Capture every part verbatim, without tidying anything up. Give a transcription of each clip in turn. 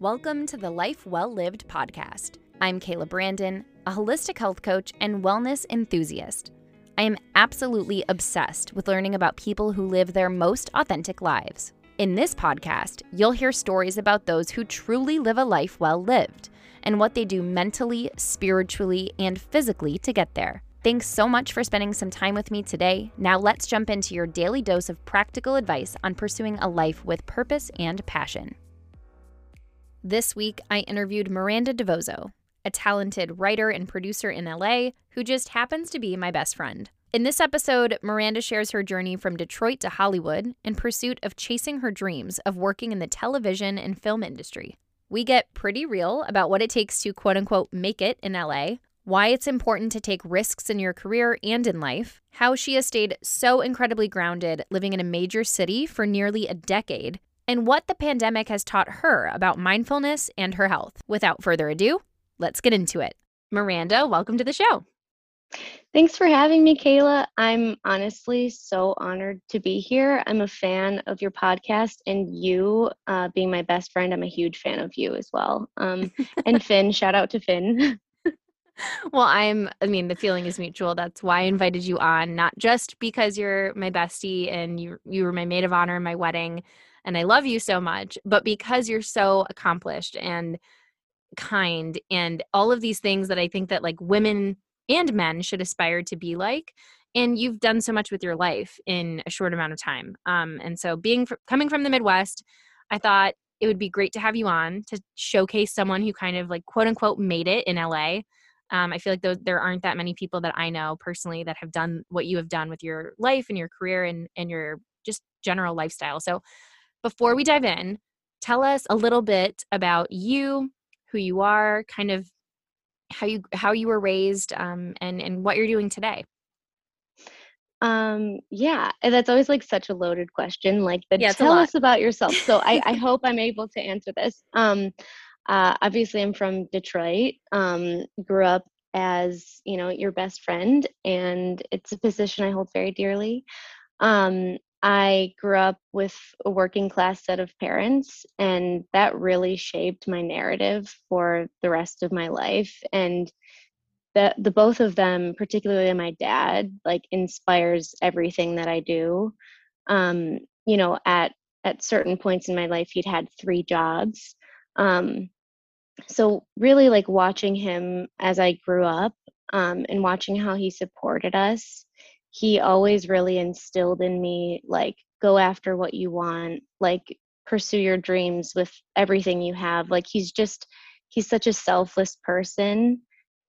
Welcome to the Life Well Lived podcast. I'm Kayla Brandon, a holistic health coach and wellness enthusiast. I am absolutely obsessed with learning about people who live their most authentic lives. In this podcast, you'll hear stories about those who truly live a life well lived and what they do mentally, spiritually, and physically to get there. Thanks so much for spending some time with me today. Now let's jump into your daily dose of practical advice on pursuing a life with purpose and passion. This week, I interviewed Miranda DeVozo, a talented writer and producer in L A who just happens to be my best friend. In this episode, Miranda shares her journey from Detroit to Hollywood in pursuit of chasing her dreams of working in the television and film industry. We get pretty real about what it takes to quote-unquote make it in L A, why it's important to take risks in your career and in life, how she has stayed so incredibly grounded living in a major city for nearly a decade, and what the pandemic has taught her about mindfulness and her health. Without further ado, let's get into it. Miranda, welcome to the show. Thanks for having me, Kayla. I'm honestly so honored to be here. I'm a fan of your podcast, and you uh, being my best friend, I'm a huge fan of you as well. Um, and Finn, shout out to Finn. Well, I'm, I mean, the feeling is mutual. That's why I invited you on, not just because you're my bestie and you, you were my maid of honor in my wedding, and I love you so much, but because you're so accomplished and kind and all of these things that I think that like women and men should aspire to be like. And you've done so much with your life in a short amount of time. Um, and so being fr- coming from the Midwest, I thought it would be great to have you on to showcase someone who kind of like quote unquote made it in L A. Um, I feel like those, there aren't that many people that I know personally that have done what you have done with your life and your career and, and your just general lifestyle. So before we dive in, tell us a little bit about you, who you are, kind of how you how you were raised, um, and and what you're doing today. Um, yeah, that's always like such a loaded question. Like, the, yeah, tell us about yourself. So I, I hope I'm able to answer this. Um, uh, obviously, I'm from Detroit. Um, grew up as you know your best friend, and it's a position I hold very dearly. Um, I grew up with a working class set of parents, and that really shaped my narrative for the rest of my life. And the, the both of them, particularly my dad, like inspires everything that I do. Um, you know, at, at certain points in my life, he'd had three jobs. Um, so really like watching him as I grew up, um, and watching how he supported us, he always really instilled in me, like, go after what you want, like, pursue your dreams with everything you have. Like, he's just, he's such a selfless person.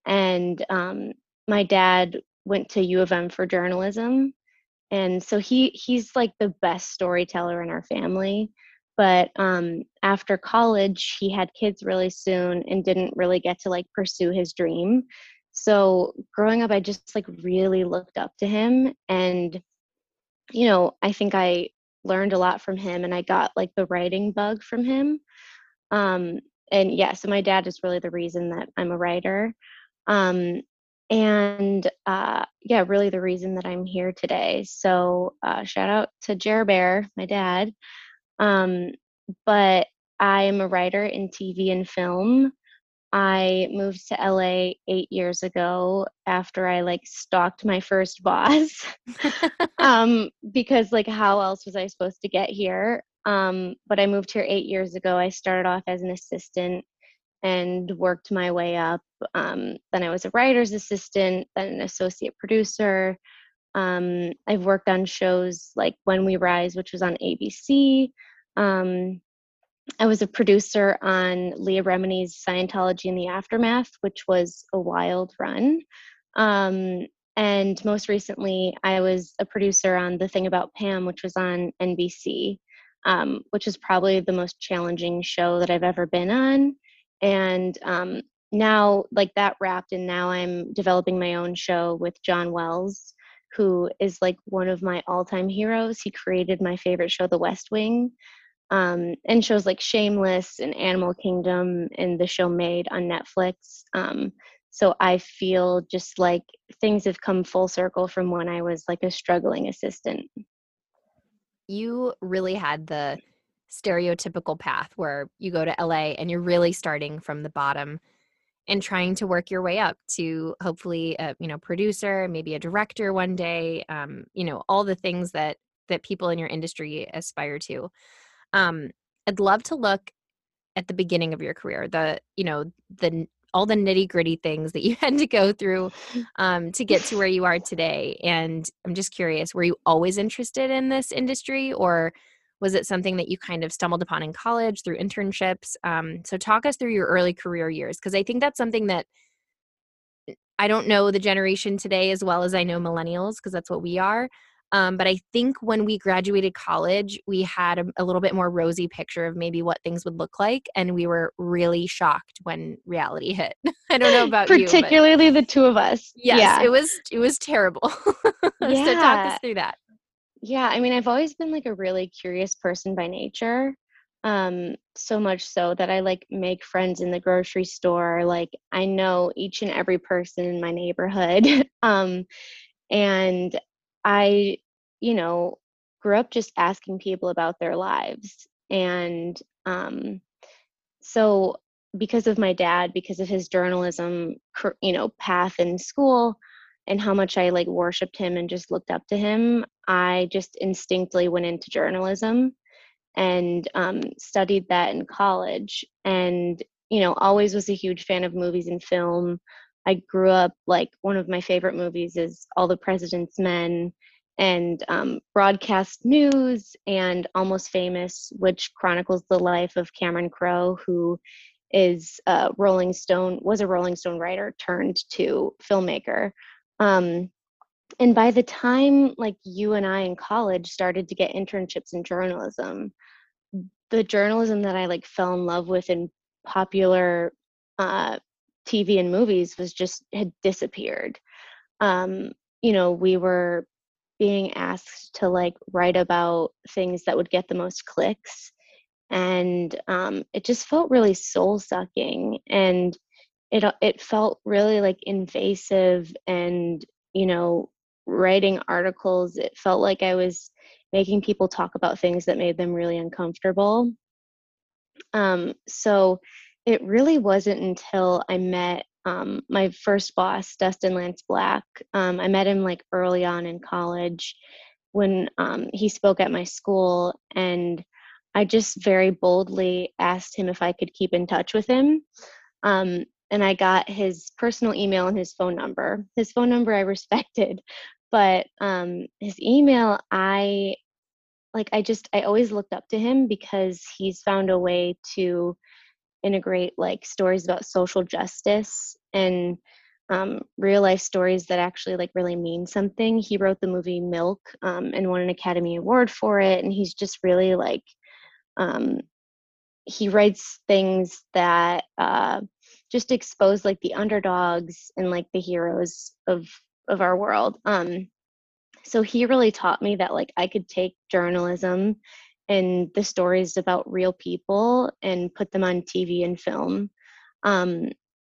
And um, my dad went to U of M for journalism. And so he, he's like the best storyteller in our family. But um, after college, he had kids really soon and didn't really get to like pursue his dream. So growing up, I just like really looked up to him, and, you know, I think I learned a lot from him, and I got like the writing bug from him. Um, and yeah, so my dad is really the reason that I'm a writer. Um, and uh, yeah, really the reason that I'm here today. So uh, shout out to Jer Bear, my dad. Um, but I am a writer in T V and film. I moved to L A eight years ago after I like stalked my first boss um, because like how else was I supposed to get here? Um, but I moved here eight years ago. I started off as an assistant and worked my way up. Um, then I was a writer's assistant, then an associate producer. Um, I've worked on shows like When We Rise, which was on A B C. Um, I was a producer on Leah Remini's Scientology in the Aftermath, which was a wild run. Um, and most recently, I was a producer on The Thing About Pam, which was on N B C, um, which is probably the most challenging show that I've ever been on. And um, now, like that wrapped, and now I'm developing my own show with John Wells, who is like one of my all-time heroes. He created my favorite show, The West Wing. Um, and shows like Shameless and Animal Kingdom and the show Made on Netflix. Um, so I feel just like things have come full circle from when I was like a struggling assistant. You really had the stereotypical path where you go to L A and you're really starting from the bottom and trying to work your way up to hopefully a, you know, producer, maybe a director one day, um, you know, all the things that, that people in your industry aspire to. Um, I'd love to look at the beginning of your career, the, you know, the, all the nitty gritty things that you had to go through um, to get to where you are today. And I'm just curious, were you always interested in this industry, or was it something that you kind of stumbled upon in college through internships? Um, so talk us through your early career years, because I think that's something that I don't know the generation today as well as I know millennials, because that's what we are. Um, but I think when we graduated college, we had a, a little bit more rosy picture of maybe what things would look like. And we were really shocked when reality hit. I don't know about Particularly you. Particularly the two of us. Yes, yeah. it was it was terrible. Yeah. So talk us through that. Yeah, I mean, I've always been like a really curious person by nature, um, so much so that I like make friends in the grocery store. Like I know each and every person in my neighborhood, um, and I, you know, grew up just asking people about their lives, and um, so because of my dad, because of his journalism, you know, path in school, and how much I like worshiped him and just looked up to him, I just instinctively went into journalism and um, studied that in college. And, you know, always was a huge fan of movies and film. I grew up, like, one of my favorite movies is All the President's Men, and um, Broadcast News, and Almost Famous, which chronicles the life of Cameron Crowe, who is a Rolling Stone, was a Rolling Stone writer turned to filmmaker. Um, and by the time like you and I in college started to get internships in journalism, the journalism that I like fell in love with in popular uh, T V and movies was just had disappeared. Um, you know, we were being asked to like write about things that would get the most clicks, and um, it just felt really soul-sucking, and It it felt really like invasive, and, you know, writing articles, it felt like I was making people talk about things that made them really uncomfortable. Um, so it really wasn't until I met um, my first boss, Dustin Lance Black. Um, I met him like early on in college when um, he spoke at my school, and I just very boldly asked him if I could keep in touch with him. Um, And I got his personal email and his phone number. His phone number I respected, but um, his email, I like, I just, I always looked up to him because he's found a way to integrate like stories about social justice and um, real life stories that actually like really mean something. He wrote the movie Milk um, and won an Academy Award for it. And he's just really like, um, he writes things that, uh, just expose like the underdogs and like the heroes of, of our world. Um, so he really taught me that like I could take journalism and the stories about real people and put them on T V and film. Um,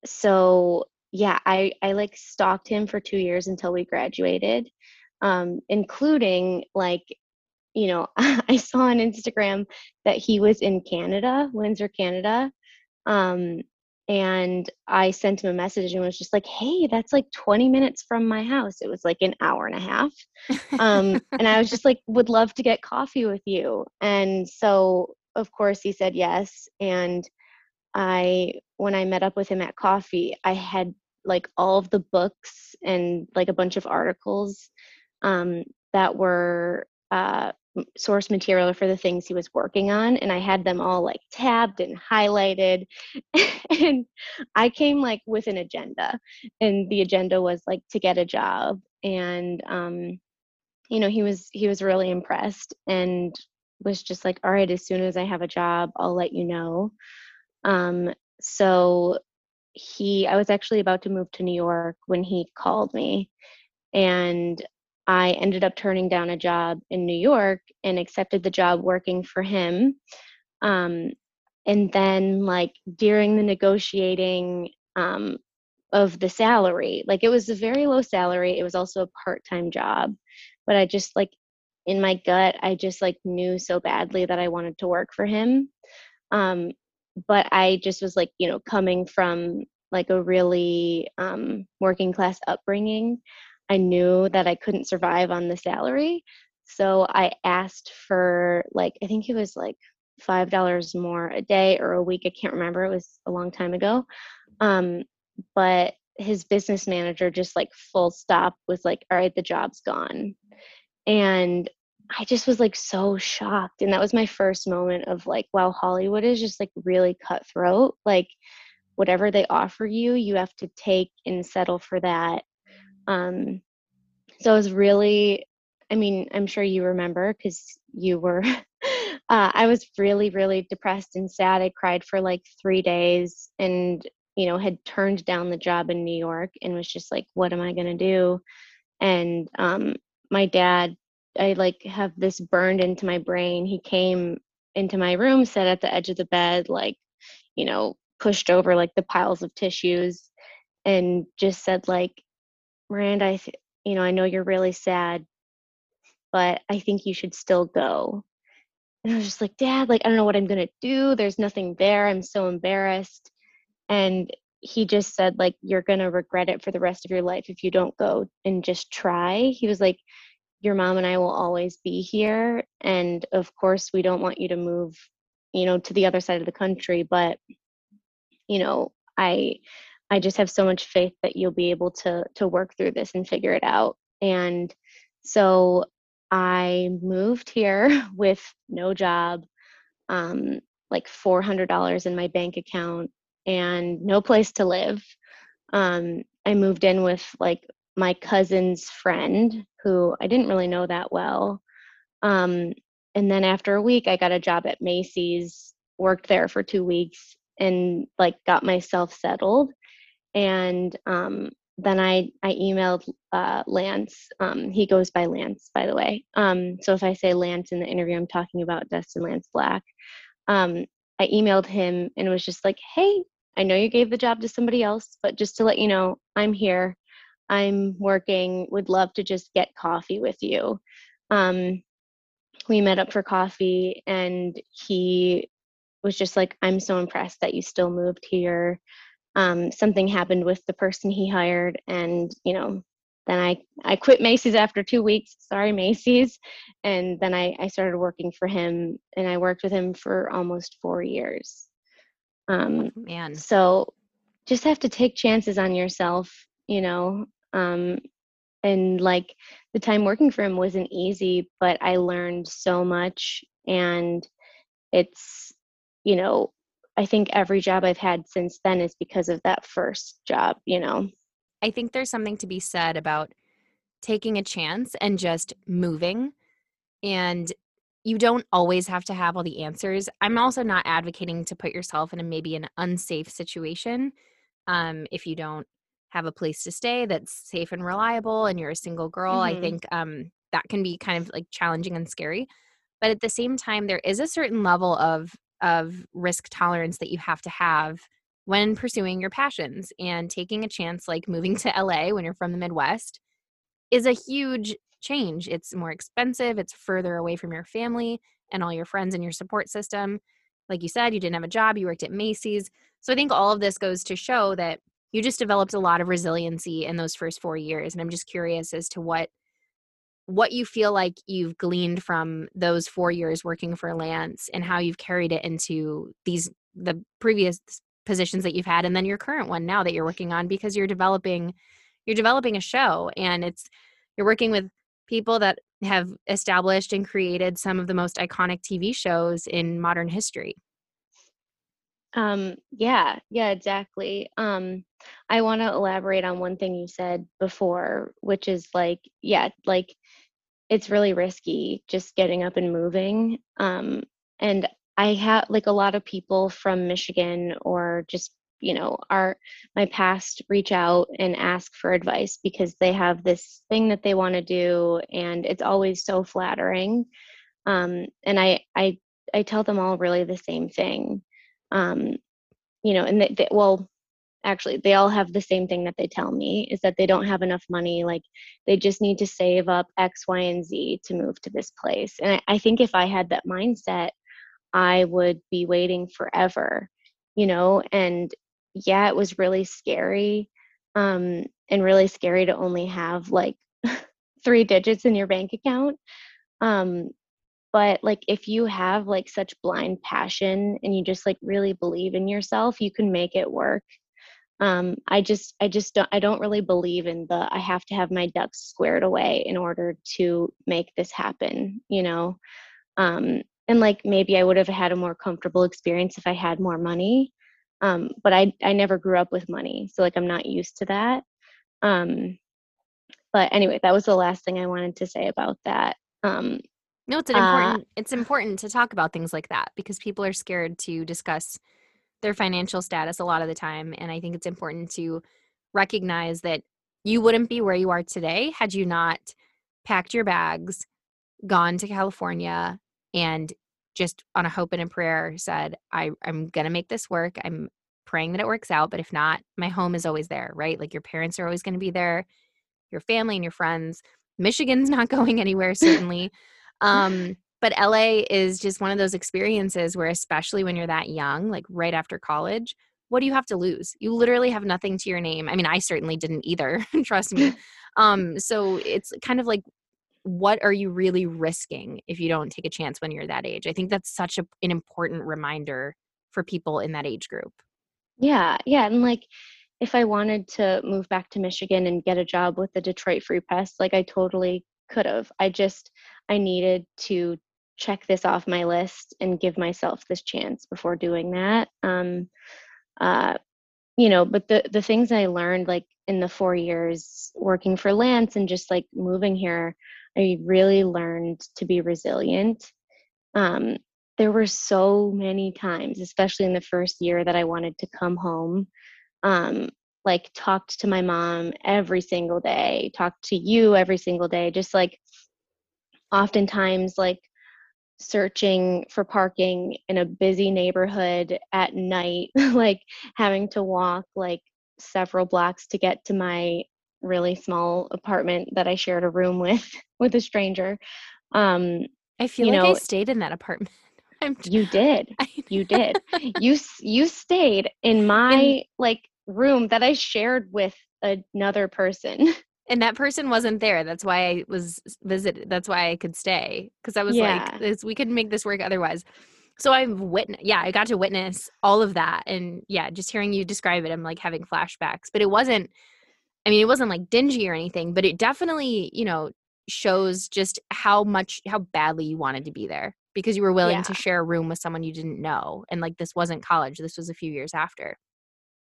so yeah, I, I like stalked him for two years until we graduated, um, including like, you know, I saw on Instagram that he was in Canada, Windsor, Canada. Um, And I sent him a message and was just like, hey, that's like twenty minutes from my house. It was like an hour and a half. Um, and I was just like, would love to get coffee with you. And so, of course, he said yes. And I, when I met up with him at coffee, I had like all of the books and like a bunch of articles um, that were uh, source material for the things he was working on, and I had them all like tabbed and highlighted. And I came like with an agenda, and the agenda was like to get a job. And um you know, he was he was really impressed and was just like, all right, as soon as I have a job, I'll let you know. Um so he I was actually about to move to New York when he called me, and I ended up turning down a job in New York and accepted the job working for him. Um, and then like during the negotiating um, of the salary, like it was a very low salary. It was also a part-time job, but I just like in my gut, I just like knew so badly that I wanted to work for him. Um, but I just was like, you know, coming from like a really um, working class upbringing, I knew that I couldn't survive on the salary. So I asked for like, I think it was like five dollars more a day or a week. I can't remember. It was a long time ago. Um, but his business manager just like full stop was like, all right, the job's gone. And I just was like so shocked. And that was my first moment of like, wow, Hollywood is just like really cutthroat. Like whatever they offer you, you have to take and settle for that. Um, so it was really, I mean, I'm sure you remember because you were, uh, I was really, really depressed and sad. I cried for like three days and, you know, had turned down the job in New York and was just like, what am I going to do? And, um, my dad, I like have this burned into my brain. He came into my room, sat at the edge of the bed, like, you know, pushed over like the piles of tissues and just said like, Miranda, I th- you know, I know you're really sad, but I think you should still go. And I was just like, Dad, like, I don't know what I'm going to do. There's nothing there. I'm so embarrassed. And he just said, like, you're going to regret it for the rest of your life if you don't go and just try. He was like, your mom and I will always be here. And of course, we don't want you to move, you know, to the other side of the country. But, you know, I... I just have so much faith that you'll be able to to work through this and figure it out. And so I moved here with no job, um, like four hundred dollars in my bank account and no place to live. Um, I moved in with like my cousin's friend who I didn't really know that well. Um, and then after a week, I got a job at Macy's, worked there for two weeks and like got myself settled. And um, then I, I emailed uh, Lance. Um, he goes by Lance, by the way. Um, so if I say Lance in the interview, I'm talking about Dustin Lance Black. Um, I emailed him and was just like, hey, I know you gave the job to somebody else, but just to let you know, I'm here. I'm working. Would love to just get coffee with you. Um, we met up for coffee and he was just like, I'm so impressed that you still moved here. Um, something happened with the person he hired and, you know, then I, I quit Macy's after two weeks, sorry, Macy's. And then I, I started working for him and I worked with him for almost four years. Um, Man. So just have to take chances on yourself, you know, um, and like the time working for him wasn't easy, but I learned so much and it's, you know, I think every job I've had since then is because of that first job, you know. I think there's something to be said about taking a chance and just moving. And you don't always have to have all the answers. I'm also not advocating to put yourself in a, maybe an unsafe situation. Um, if you don't have a place to stay that's safe and reliable and you're a single girl, mm-hmm. I think um, that can be kind of like challenging and scary. But at the same time, there is a certain level of of risk tolerance that you have to have when pursuing your passions, and taking a chance like moving to L A when you're from the Midwest is a huge change. It's more expensive. It's further away from your family and all your friends and your support system. Like you said, you didn't have a job. You worked at Macy's. So I think all of this goes to show that you just developed a lot of resiliency in those first four years. And I'm just curious as to what what you feel like you've gleaned from those four years working for Lance and how you've carried it into these, the previous positions that you've had, and then your current one now that you're working on, because you're developing, you're developing a show and it's, you're working with people that have established and created some of the most iconic T V shows in modern history. Um, yeah, yeah, exactly. Um, I want to elaborate on one thing you said before, which is like, yeah, like it's really risky just getting up and moving. Um, and I have like a lot of people from Michigan or just, you know, our, my past reach out and ask for advice because they have this thing that they want to do. And it's always so flattering. Um, and I, I, I tell them all really the same thing. Um, you know, and they, they, well, actually, they all have the same thing that they tell me, is that they don't have enough money. Like, they just need to save up X, Y, and Z to move to this place. And I, I think if I had that mindset, I would be waiting forever, you know? And yeah, it was really scary, um, and really scary to only have like three digits in your bank account. Um, but like, if you have like such blind passion and you just like really believe in yourself, you can make it work. Um, I just, I just don't, I don't really believe in the, I have to have my ducks squared away in order to make this happen, you know? Um, and like, maybe I would have had a more comfortable experience if I had more money. Um, but I, I never grew up with money. So like, I'm not used to that. Um, but anyway, that was the last thing I wanted to say about that. Um, no, it's an important, uh, it's important to talk about things like that because people are scared to discuss their financial status a lot of the time. And I think it's important to recognize that you wouldn't be where you are today had you not packed your bags, gone to California, and just on a hope and a prayer said, I, I'm going to make this work. I'm praying that it works out. But if not, my home is always there, right? Like your parents are always going to be there, your family and your friends. Michigan's not going anywhere, certainly. um, but L A is just one of those experiences where, especially when you're that young, like right after college, what do you have to lose? You literally have nothing to your name. I mean, I certainly didn't either, trust me. Um, so it's kind of like, what are you really risking if you don't take a chance when you're that age? I think that's such a, an important reminder for people in that age group. Yeah. Yeah. And like, if I wanted to move back to Michigan and get a job with the Detroit Free Press, like I totally could have. I just, I needed to check this off my list and give myself this chance before doing that. Um, uh, you know, but the, the things I learned like in the four years working for Lance and just like moving here, I really learned to be resilient. Um, there were so many times, especially in the first year, that I wanted to come home. Um, like talked to my mom every single day, talked to you every single day, just like oftentimes like searching for parking in a busy neighborhood at night, like having to walk like several blocks to get to my really small apartment that I shared a room with, with a stranger. Um, I feel like know, I stayed in that apartment. I'm just, you did. You did. You, you stayed in my in, like room that I shared with another person. And that person wasn't there. That's why I was visited. That's why I could stay. Cause I was yeah. like, this, we couldn't make this work otherwise. So I've witnessed, yeah, I got to witness all of that. And yeah, just hearing you describe it, I'm like having flashbacks, but it wasn't, I mean, it wasn't like dingy or anything, but it definitely, you know, shows just how much, how badly you wanted to be there because you were willing yeah. to share a room with someone you didn't know. And like, this wasn't college. This was a few years after.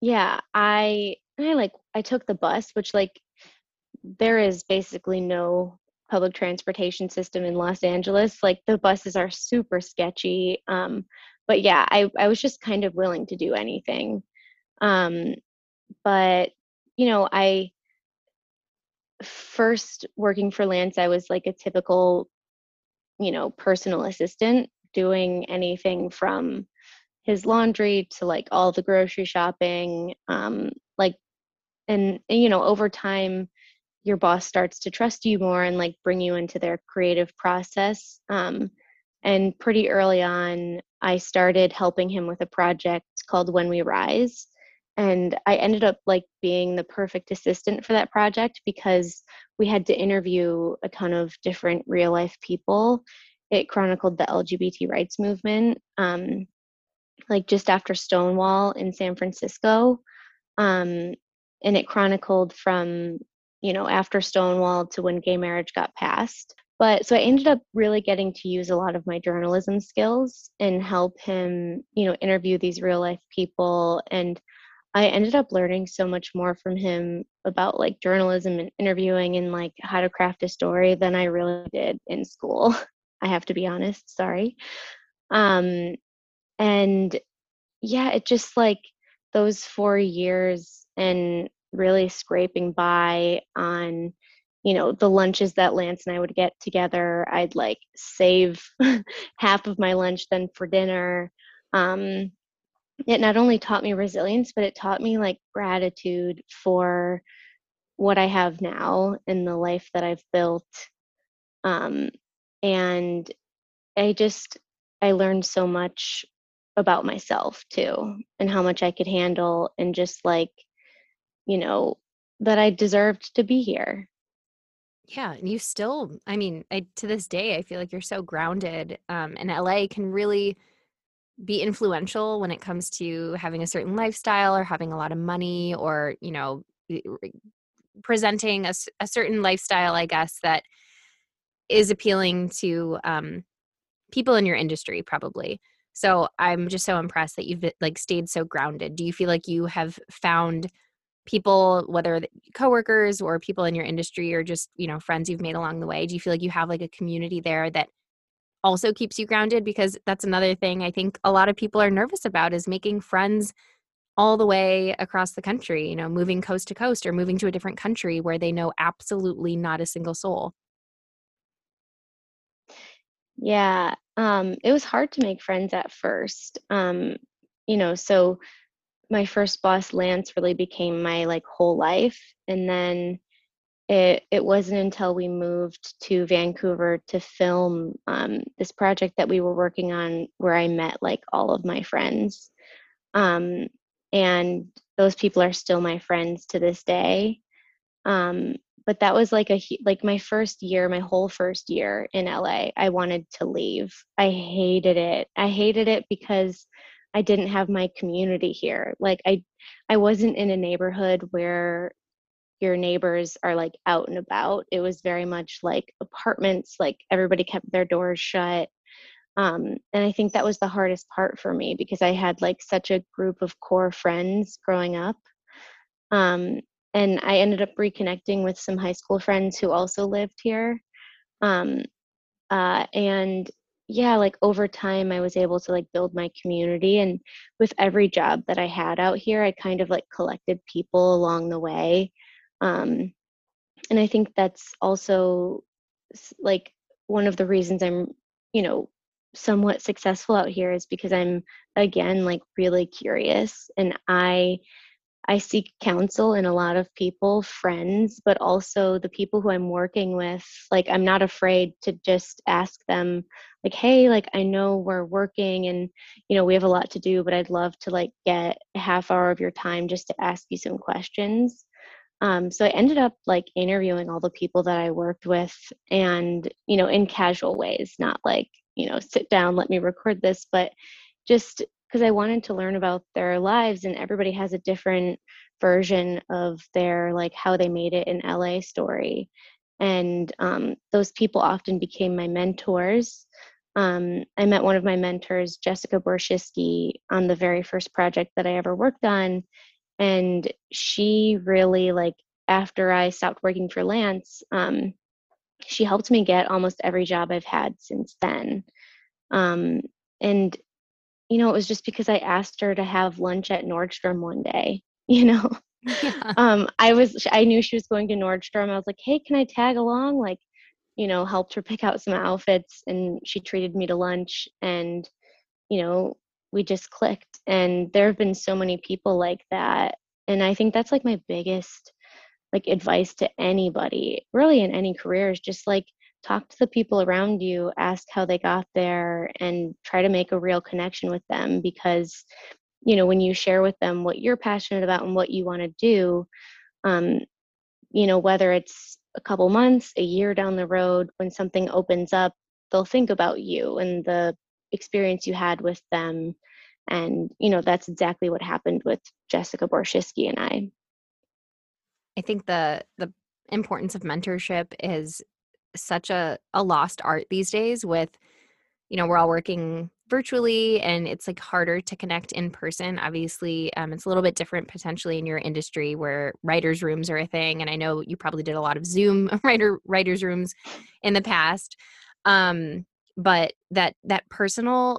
Yeah. I, I like, I took the bus, which like, there is basically no public transportation system in Los Angeles. Like the buses are super sketchy. Um, but yeah, I, I was just kind of willing to do anything. Um, but you know, I first working for Lance, I was like a typical, you know, personal assistant doing anything from his laundry to like all the grocery shopping. Um, like, and, and you know, over time, your boss starts to trust you more and like bring you into their creative process. Um, and pretty early on, I started helping him with a project called When We Rise. And I ended up like being the perfect assistant for that project because we had to interview a ton of different real life people. It chronicled the L G B T rights movement, um, like just after Stonewall in San Francisco. Um, and it chronicled from, you know, after Stonewall to when gay marriage got passed. But so I ended up really getting to use a lot of my journalism skills and help him, you know, interview these real life people. And I ended up learning so much more from him about like journalism and interviewing and like how to craft a story than I really did in school. I have to be honest, sorry. Um, and yeah, it just like those four years and really scraping by on, you know, the lunches that Lance and I would get together. I'd like save half of my lunch then for dinner. Um, it not only taught me resilience, but it taught me like gratitude for what I have now and the life that I've built. Um, and I just, I learned so much about myself too, and how much I could handle, and just like, you know, that I deserved to be here. Yeah. And you still, I mean, I, to this day, I feel like you're so grounded. Um, and L A can really be influential when it comes to having a certain lifestyle or having a lot of money, or, you know, presenting a, a certain lifestyle, I guess, that is appealing to um, people in your industry probably. So I'm just so impressed that you've like stayed so grounded. Do you feel like you have found people, whether coworkers or people in your industry, or just, you know, friends you've made along the way? Do you feel like you have like a community there that also keeps you grounded? Because that's another thing I think a lot of people are nervous about, is making friends all the way across the country, you know, moving coast to coast or moving to a different country where they know absolutely not a single soul. Yeah. Um, it was hard to make friends at first. Um, you know, so my first boss, Lance, really became my like whole life. And then it it wasn't until we moved to Vancouver to film um, this project that we were working on where I met like all of my friends. Um, and those people are still my friends to this day. Um, but that was like a, like my first year, my whole first year in L A, I wanted to leave. I hated it. I hated it because I didn't have my community here. Like I, I wasn't in a neighborhood where your neighbors are like out and about. It was very much like apartments, like everybody kept their doors shut. Um, and I think that was the hardest part for me, because I had like such a group of core friends growing up. Um, and I ended up reconnecting with some high school friends who also lived here. Um, uh, and yeah, like over time I was able to like build my community, and with every job that I had out here, I kind of like collected people along the way. Um, and I think that's also like one of the reasons I'm, you know, somewhat successful out here, is because I'm, again, like really curious, and I, I seek counsel in a lot of people, friends, but also the people who I'm working with. Like, I'm not afraid to just ask them like, hey, like, I know we're working and, you know, we have a lot to do, but I'd love to like get a half hour of your time just to ask you some questions. Um, so I ended up like interviewing all the people that I worked with, and, you know, in casual ways, not like, you know, sit down, let me record this, but just because I wanted to learn about their lives. And everybody has a different version of their, like, how they made it in L A story. And um, those people often became my mentors. Um, I met one of my mentors, Jessica Borshitsky, on the very first project that I ever worked on. And she really, like, after I stopped working for Lance, um, she helped me get almost every job I've had since then. Um, and, you know, it was just because I asked her to have lunch at Nordstrom one day, you know, yeah. um, I was, I knew she was going to Nordstrom. I was like, hey, can I tag along? Like, you know, helped her pick out some outfits, and she treated me to lunch, and, you know, we just clicked. And there have been so many people like that. And I think that's like my biggest like advice to anybody really in any career, is just like talk to the people around you, ask how they got there, and try to make a real connection with them. Because, you know, when you share with them what you're passionate about and what you want to do, um, you know, whether it's a couple months, a year down the road, when something opens up, they'll think about you and the experience you had with them. And, you know, that's exactly what happened with Jessica Borshitsky and I. I think the the importance of mentorship is such a, a lost art these days with, you know, we're all working virtually, and it's like harder to connect in person. Obviously, um, it's a little bit different potentially in your industry where writers' rooms are a thing. And I know you probably did a lot of Zoom writer writers' rooms in the past. Um, but that that personal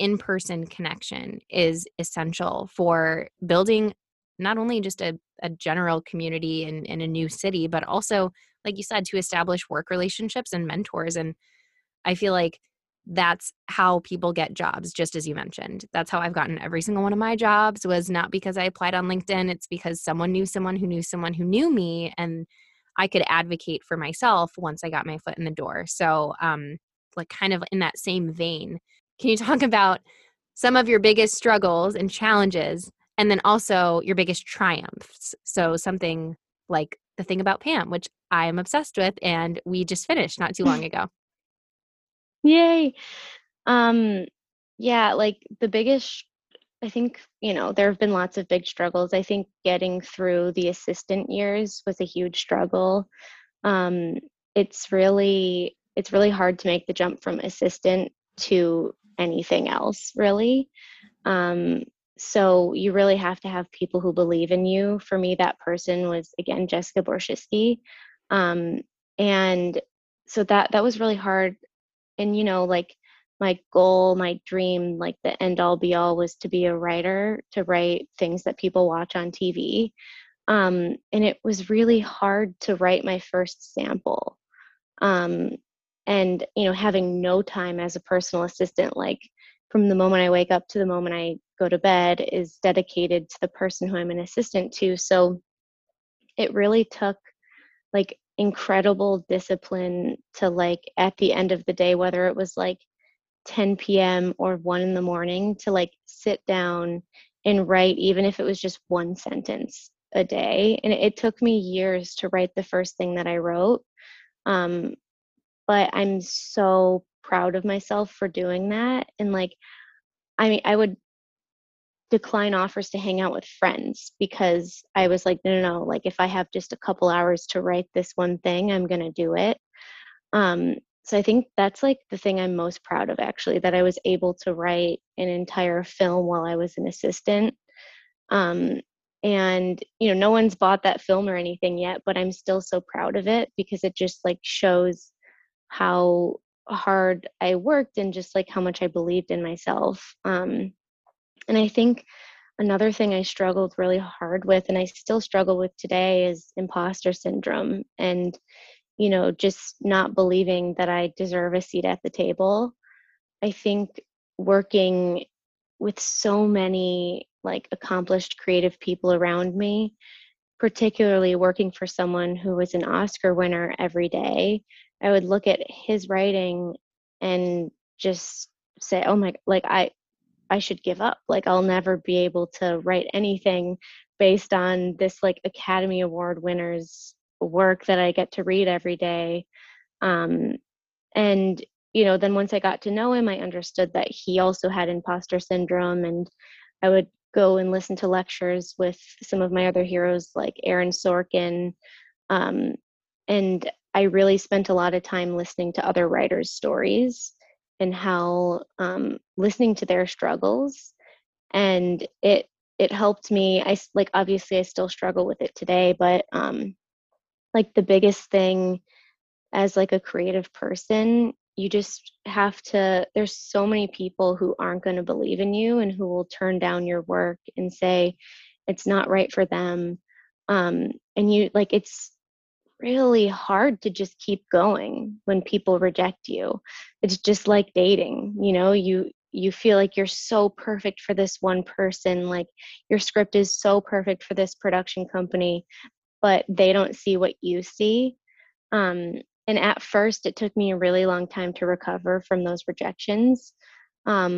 in-person connection is essential for building not only just a, a general community in, in a new city, but also, like you said, to establish work relationships and mentors. And I feel like that's how people get jobs, just as you mentioned. That's how I've gotten every single one of my jobs, was not because I applied on LinkedIn. It's because someone knew someone who knew someone who knew me, and I could advocate for myself once I got my foot in the door. So um, like kind of in that same vein, can you talk about some of your biggest struggles and challenges, and then also your biggest triumphs? So something like The Thing About Pam, which I'm obsessed with and we just finished not too long ago. Yay. Um, yeah, like the biggest, I think, you know, there have been lots of big struggles. I think getting through the assistant years was a huge struggle. Um, it's really, it's really hard to make the jump from assistant to anything else, really. Um, so you really have to have people who believe in you. For me, that person was, again, Jessica Borshitsky. Um, and so that, that was really hard. And, you know, like my goal, my dream, like the end all be all was to be a writer, to write things that people watch on T V. Um, and it was really hard to write my first sample. Um, and, you know, having no time as a personal assistant, like from the moment I wake up to the moment I go to bed is dedicated to the person who I'm an assistant to. So it really took like incredible discipline to, like, at the end of the day, whether it was like ten p.m. or one in the morning, to like sit down and write, even if it was just one sentence a day. And it, it took me years to write the first thing that I wrote. Um, but I'm so proud of myself for doing that. And like, I mean, I would decline offers to hang out with friends because I was like, no, no, no, like if I have just a couple hours to write this one thing, I'm going to do it. Um, so I think that's like the thing I'm most proud of, actually, that I was able to write an entire film while I was an assistant. Um, and, you know, no one's bought that film or anything yet, but I'm still so proud of it because it just like shows how hard I worked and just like how much I believed in myself. Um, And I think another thing I struggled really hard with, and I still struggle with today, is imposter syndrome and, you know, just not believing that I deserve a seat at the table. I think working with so many like accomplished creative people around me, particularly working for someone who was an Oscar winner every day, I would look at his writing and just say, oh my, like I, I should give up. Like I'll never be able to write anything based on this like Academy Award winner's work that I get to read every day. Um, and, you know, then once I got to know him, I understood that he also had imposter syndrome, and I would go and listen to lectures with some of my other heroes like Aaron Sorkin. Um, and I really spent a lot of time listening to other writers' stories and how um, listening to their struggles, and it it helped me. I like obviously I still struggle with it today, but um, like the biggest thing as like a creative person, you just have to. There's so many people who aren't going to believe in you and who will turn down your work and say it's not right for them. Um, and you like it's. really hard to just keep going when people reject you. It's just like dating, you know, you you feel like you're so perfect for this one person, like your script is so perfect for this production company, but they don't see what you see. Um, and at first it took me a really long time to recover from those rejections. Um,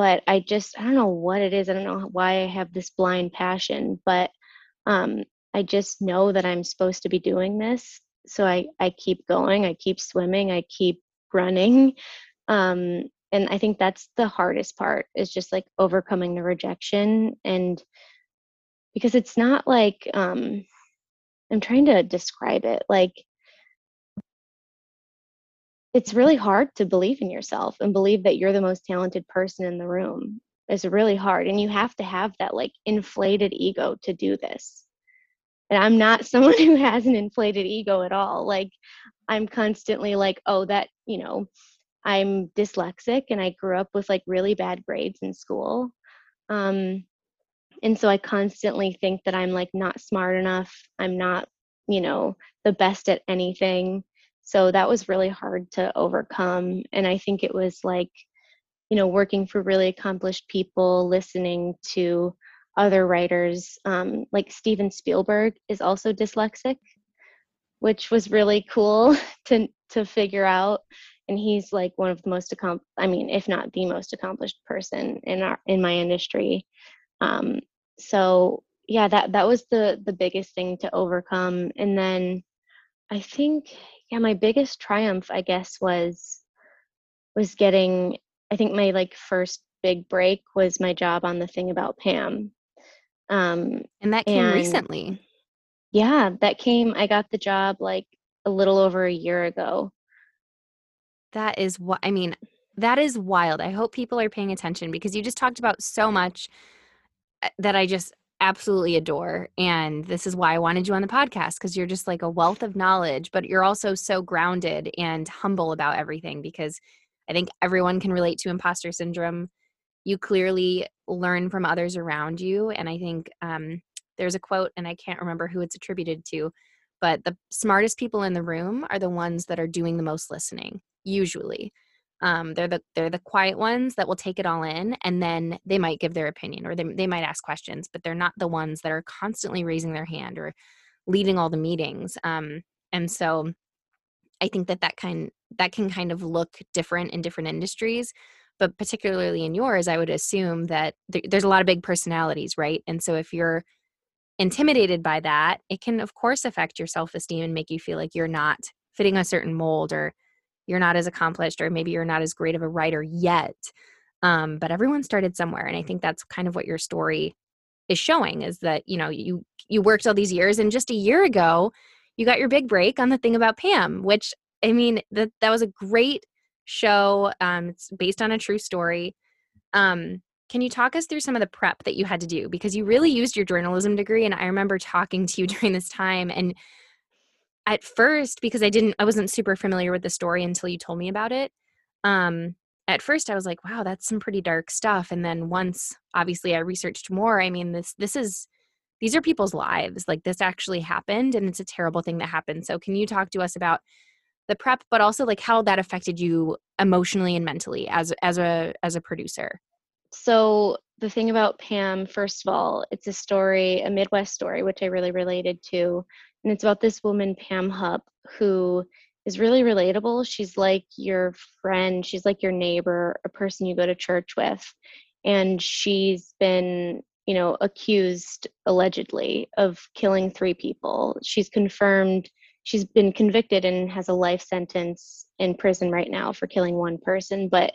but I just, I don't know what it is. I don't know why I have this blind passion, but um, I just know that I'm supposed to be doing this. So I, I keep going, I keep swimming, I keep running. Um, and I think that's the hardest part, is just like overcoming the rejection. And because it's not like, um, I'm trying to describe it. Like, it's really hard to believe in yourself and believe that you're the most talented person in the room. It's really hard. And you have to have that like inflated ego to do this. And I'm not someone who has an inflated ego at all. Like I'm constantly like, oh, that, you know, I'm dyslexic and I grew up with like really bad grades in school. Um, and so I constantly think that I'm like not smart enough. I'm not, you know, the best at anything. So that was really hard to overcome. And I think it was like, you know, working for really accomplished people, listening to other writers, um, like Steven Spielberg is also dyslexic, which was really cool to to figure out. And he's like one of the most, accom- I mean, if not the most accomplished person in our in my industry. Um, so yeah, that that was the the biggest thing to overcome. And then I think, yeah, my biggest triumph, I guess, was was getting, I think my like first big break was my job on The Thing About Pam. Um, and that came and, recently. Yeah, that came, I got the job like a little over a year ago. That is what, I mean, that is wild. I hope people are paying attention because you just talked about so much that I just absolutely adore. And this is why I wanted you on the podcast, because you're just like a wealth of knowledge, but you're also so grounded and humble about everything, because I think everyone can relate to imposter syndrome. You clearly learn from others around you. And I think um, there's a quote, and I can't remember who it's attributed to, but the smartest people in the room are the ones that are doing the most listening. Usually, um, they're the they're the quiet ones that will take it all in, and then they might give their opinion, or they they might ask questions, but they're not the ones that are constantly raising their hand or leading all the meetings. Um, and so, I think that that kind that can kind of look different in different industries, but particularly in yours, I would assume that th- there's a lot of big personalities, right? And so if you're intimidated by that, it can of course affect your self-esteem and make you feel like you're not fitting a certain mold, or you're not as accomplished, or maybe you're not as great of a writer yet. Um, but everyone started somewhere. And I think that's kind of what your story is showing, is that, you know, you, you worked all these years, and just a year ago, you got your big break on The Thing About Pam, which, I mean, that, that was a great show. Um, it's based on a true story. Um, can you talk us through some of the prep that you had to do? Because you really used your journalism degree. And I remember talking to you during this time, and at first, because I didn't, I wasn't super familiar with the story until you told me about it. Um, at first, I was like, "Wow, that's some pretty dark stuff." And then once, obviously, I researched more. I mean, this, this is, these are people's lives. Like, this actually happened, and it's a terrible thing that happened. So, can you talk to us about the prep, but also like how that affected you emotionally and mentally as as a as a producer? So, The Thing About Pam, first of all, it's a story, a Midwest story, which I really related to. And it's about this woman, Pam Hupp, who is really relatable. She's like your friend. She's like your neighbor, a person you go to church with. And she's been, you know, accused allegedly of killing three people. She's confirmed, she's been convicted and has a life sentence in prison right now for killing one person. But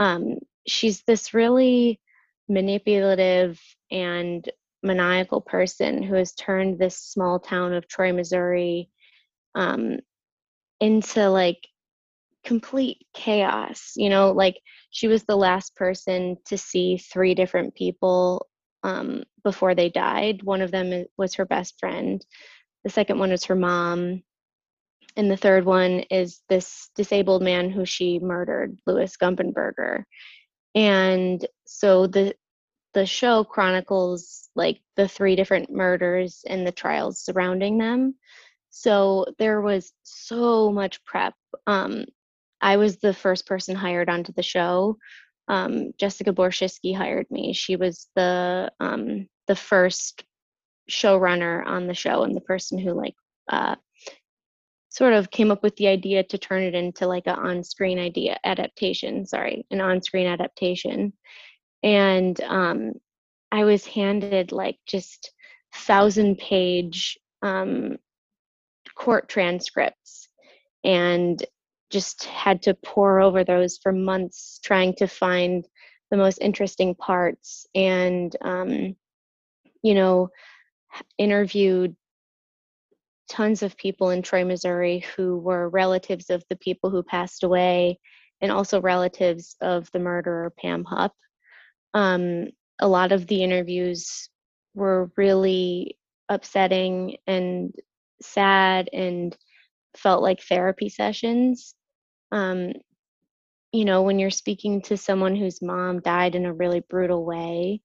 um, she's this really manipulative and maniacal person who has turned this small town of Troy, Missouri, um, into like complete chaos. You know, like she was the last person to see three different people um, before they died. One of them was her best friend. The second one was her mom. And the third one is this disabled man who she murdered, Louis Gumpenberger. And so the The show chronicles like the three different murders and the trials surrounding them. So there was so much prep. Um, I was the first person hired onto the show. Um, Jessica Borshitsky hired me. She was the um, the first showrunner on the show, and the person who like uh, sort of came up with the idea to turn it into like an on-screen idea adaptation. Sorry, an on-screen adaptation. And um, I was handed like just thousand page um, court transcripts, and just had to pore over those for months, trying to find the most interesting parts, and, um, you know, interviewed tons of people in Troy, Missouri who were relatives of the people who passed away, and also relatives of the murderer, Pam Hupp. Um, a lot of the interviews were really upsetting and sad, and felt like therapy sessions. Um, you know, when you're speaking to someone whose mom died in a really brutal way,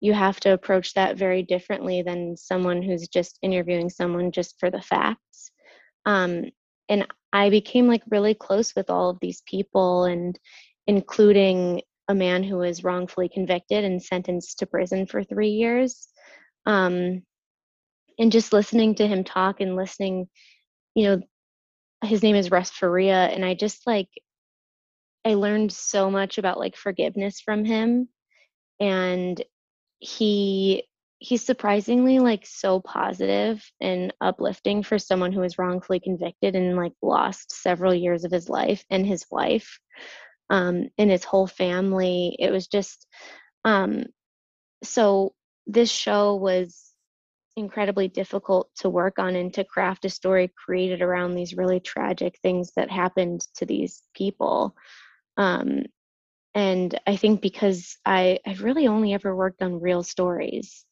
you have to approach that very differently than someone who's just interviewing someone just for the facts. Um, and I became like really close with all of these people, and including a man who was wrongfully convicted and sentenced to prison for three years. Um, and just listening to him talk and listening, you know, his name is Russ Faria. And I just like, I learned so much about like forgiveness from him. And he, he's surprisingly like so positive and uplifting for someone who was wrongfully convicted and like lost several years of his life and his wife, um, and his whole family. It was just, um, so this show was incredibly difficult to work on and to craft a story created around these really tragic things that happened to these people. Um, and I think because I, I've really only ever worked on real stories.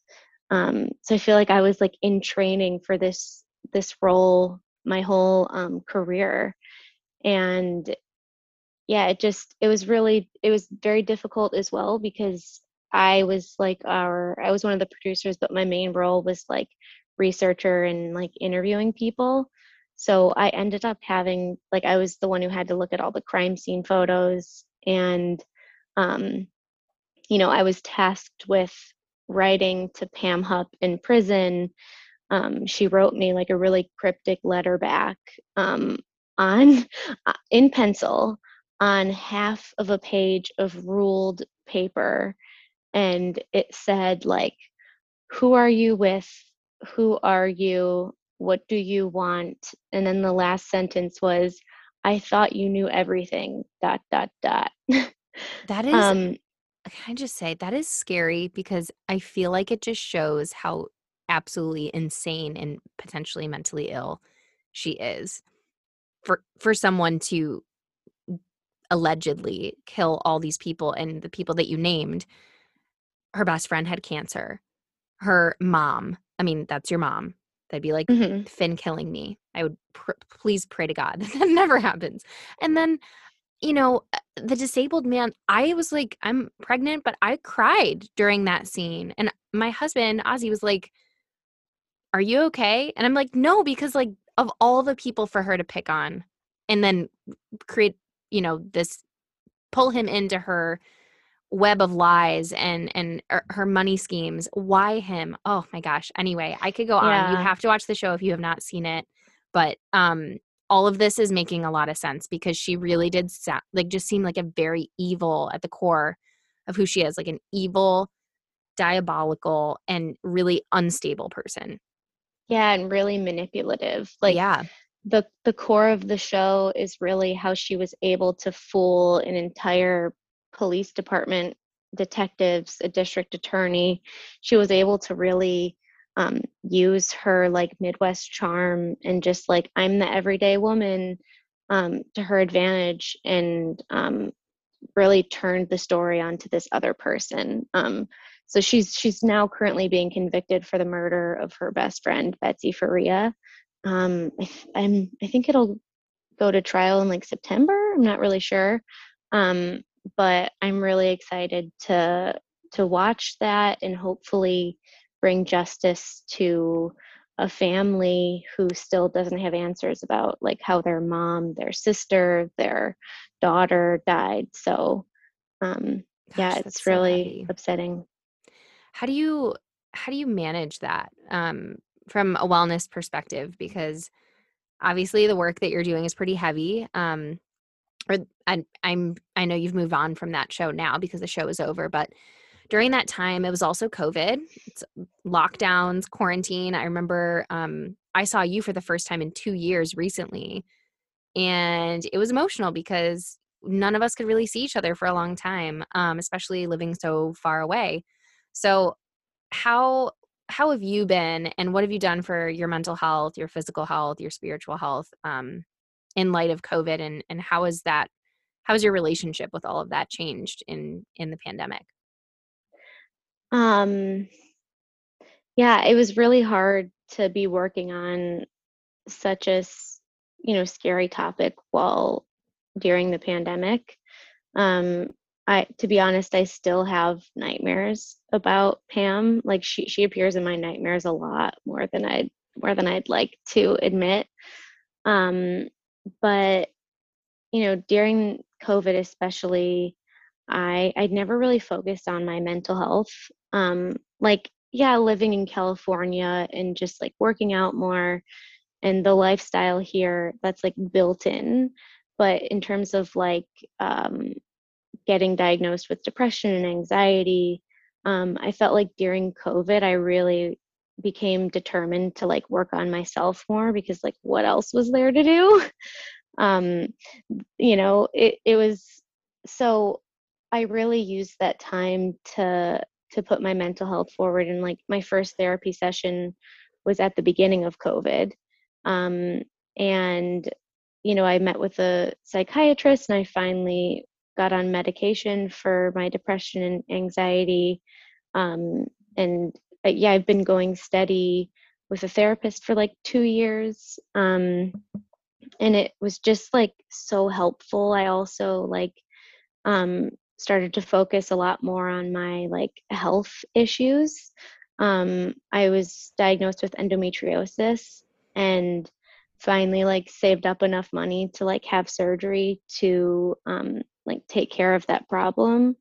Um, so I feel like I was like in training for this, this role, my whole, um, career. And yeah, it just, it was really, it was very difficult as well, because I was like our, I was one of the producers, but my main role was like researcher and like interviewing people. So I ended up having, like, I was the one who had to look at all the crime scene photos, and, um, you know, I was tasked with writing to Pam Hupp in prison. Um, she wrote me like a really cryptic letter back um, on in pencil on half of a page of ruled paper, and it said like, "Who are you with? Who are you? What do you want?" And then the last sentence was, "I thought you knew everything. Dot dot dot." That is. Um, Can I just say that is scary, because I feel like it just shows how absolutely insane and potentially mentally ill she is for for someone to allegedly kill all these people. And the people that you named, her best friend had cancer. Her mom, I mean, that's your mom. That'd be like, mm-hmm. Finn killing me. I would pr- please pray to God that that never happens. And then, you know, the disabled man, I was like, I'm pregnant, but I cried during that scene. And my husband, Ozzy, was like, "Are you okay?" And I'm like, no, because like of all the people for her to pick on and then create, you know, this, pull him into her web of lies and, and her money schemes. Why him? Oh my gosh. Anyway, I could go yeah. on. You have to watch the show if you have not seen it, but, um, all of this is making a lot of sense, because she really did sound, like just seem like a very evil at the core of who she is, like an evil, diabolical, and really unstable person. Yeah, and really manipulative. Like yeah. the the core of the show is really how she was able to fool an entire police department, detectives, a district attorney. She was able to really Um, use her like Midwest charm and just like, I'm the everyday woman, um, to her advantage, and um, really turned the story onto this other person. Um, so she's she's now currently being convicted for the murder of her best friend, Betsy Faria. Um, I th- I'm I think it'll go to trial in like September. I'm not really sure, um, but I'm really excited to to watch that and hopefully bring justice to a family who still doesn't have answers about like how their mom, their sister, their daughter died. So um, Gosh, yeah, it's really so upsetting. How do you, how do you manage that um, from a wellness perspective? Because obviously the work that you're doing is pretty heavy. Um, or I, I'm, I know you've moved on from that show now because the show is over, but during that time, it was also COVID, it's lockdowns, quarantine. I remember um, I saw you for the first time in two years recently, and it was emotional because none of us could really see each other for a long time, um, especially living so far away. So how how have you been, and what have you done for your mental health, your physical health, your spiritual health um, in light of COVID, and and how is that? How has your relationship with all of that changed in in the pandemic? Um, yeah, it was really hard to be working on such a, you know, scary topic while during the pandemic. Um, I, to be honest, I still have nightmares about Pam. Like she, she appears in my nightmares a lot more than I'd, more than I'd like to admit. Um, but, you know, during COVID especially, I I'd never really focused on my mental health. Um, like, yeah, living in California and just like working out more and the lifestyle here, that's like built in. But in terms of like um, getting diagnosed with depression and anxiety, um, I felt like during COVID, I really became determined to like work on myself more, because like what else was there to do? um, you know, it, it was, so I really used that time to, to put my mental health forward. And like my first therapy session was at the beginning of COVID. Um, and, you know, I met with a psychiatrist and I finally got on medication for my depression and anxiety. Um, and uh, yeah, I've been going steady with a therapist for like two years. Um, and it was just like so helpful. I also like, um, started to focus a lot more on my like health issues. Um, I was diagnosed with endometriosis and finally like saved up enough money to like have surgery to, um, like take care of that problem.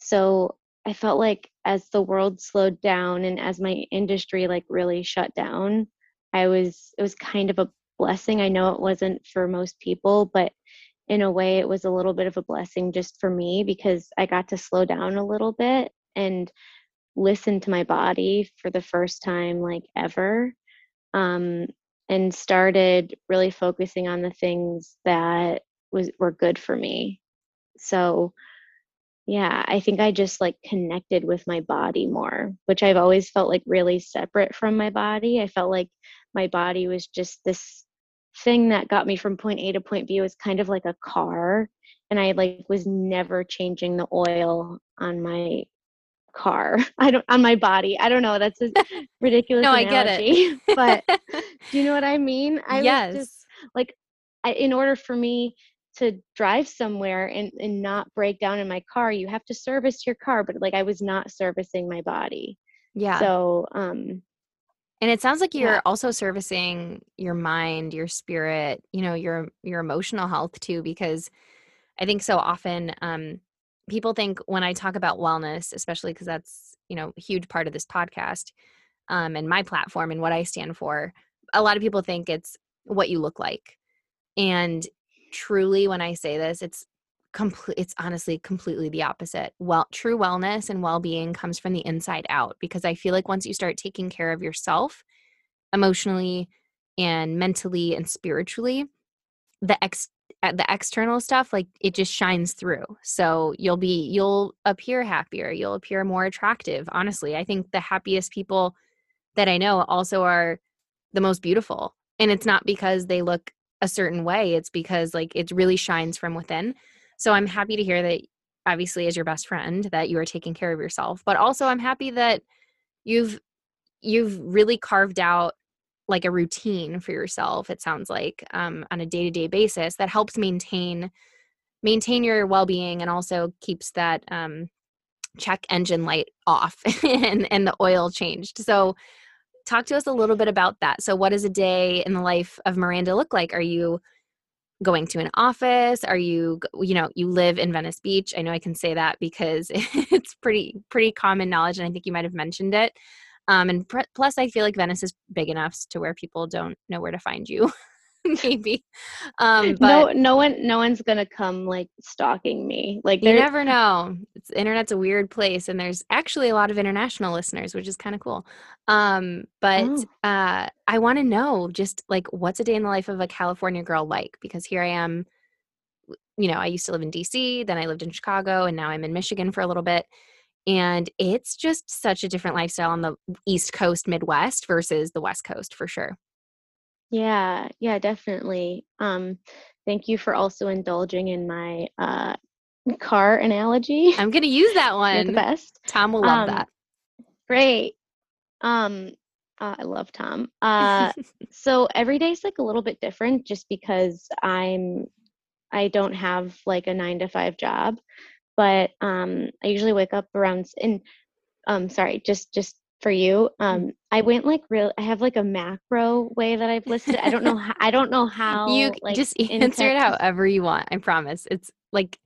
So I felt like as the world slowed down and as my industry like really shut down, I was, it was kind of a blessing. I know it wasn't for most people, but in a way it was a little bit of a blessing just for me, because I got to slow down a little bit and listen to my body for the first time, like ever. Um, and started really focusing on the things that was, were good for me. So yeah, I think I just like connected with my body more, which I've always felt like really separate from my body. I felt like my body was just this thing that got me from point A to point B. It was kind of like a car, and I like was never changing the oil on my car. I don't, on my body. I don't know. That's a ridiculous no, analogy, I get it. But do you know what I mean? I yes. was just like, I, in order for me to drive somewhere and, and not break down in my car, you have to service your car, but like I was not servicing my body. Yeah. So, um, and it sounds like you're yeah. also servicing your mind, your spirit, you know, your, your emotional health too, because I think so often, um, people think when I talk about wellness, especially 'cause that's, you know, a huge part of this podcast, um, and my platform and what I stand for, a lot of people think it's what you look like. And truly, when I say this, it's complete, it's honestly completely the opposite. Well, true wellness and well-being comes from the inside out, because I feel like once you start taking care of yourself emotionally and mentally and spiritually, the ex the external stuff, like it just shines through. So you'll be, you'll appear happier. You'll appear more attractive. Honestly, I think the happiest people that I know also are the most beautiful. And it's not because they look a certain way. It's because like it really shines from within. So I'm happy to hear that, obviously, as your best friend, that you are taking care of yourself, but also I'm happy that you've, you've really carved out like a routine for yourself. It sounds like, um, on a day-to-day basis that helps maintain, maintain your well-being and also keeps that, um, check engine light off and, and the oil changed. So talk to us a little bit about that. So what does a day in the life of Miranda look like? Are you going to an office? Are you, you know, you live in Venice Beach. I know I can say that because it's pretty, pretty common knowledge. And I think you might've mentioned it. Um, and pr- plus I feel like Venice is big enough to where people don't know where to find you maybe. Um, but no, no one, no one's going to come like stalking me. Like you never know. It's, internet's a weird place, and there's actually a lot of international listeners, which is kind of cool. Um, but, oh. uh, I want to know just like, what's a day in the life of a California girl like, because here I am, you know, I used to live in D C, then I lived in Chicago, and now I'm in Michigan for a little bit. And it's just such a different lifestyle on the East Coast, Midwest versus the West Coast for sure. Yeah. Yeah, definitely. Um, thank you for also indulging in my, uh, car analogy. I'm going to use that one. You're the best. Tom will love um, that. Great. Um, uh, I love Tom. Uh, so every day's like a little bit different just because I'm, I don't have like a nine to five job. But um, I usually wake up around, and um, sorry, just just for you. Um, I went like real. I have like a macro way that I've listed. I don't know. How, I don't know how you like, just answer it however you want. I promise. It's like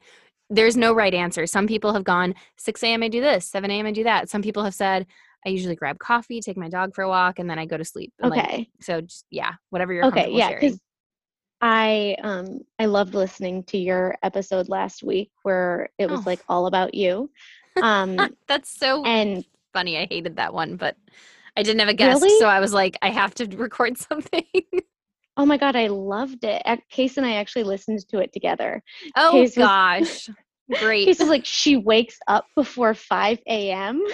there's no right answer. Some people have gone six a.m. I do this, seven a.m. I do that. Some people have said I usually grab coffee, take my dog for a walk, and then I go to sleep. And, okay. Like, so just, yeah, whatever you're okay. Comfortable yeah, sharing. I um I loved listening to your episode last week where it was oh. like all about you. Um, that's so and funny. I hated that one, but I didn't have a guest, really? So I was like, I have to record something. Oh my god, I loved it. Case and I actually listened to it together. Oh Case gosh, was, great. Case was like, she wakes up before five a.m.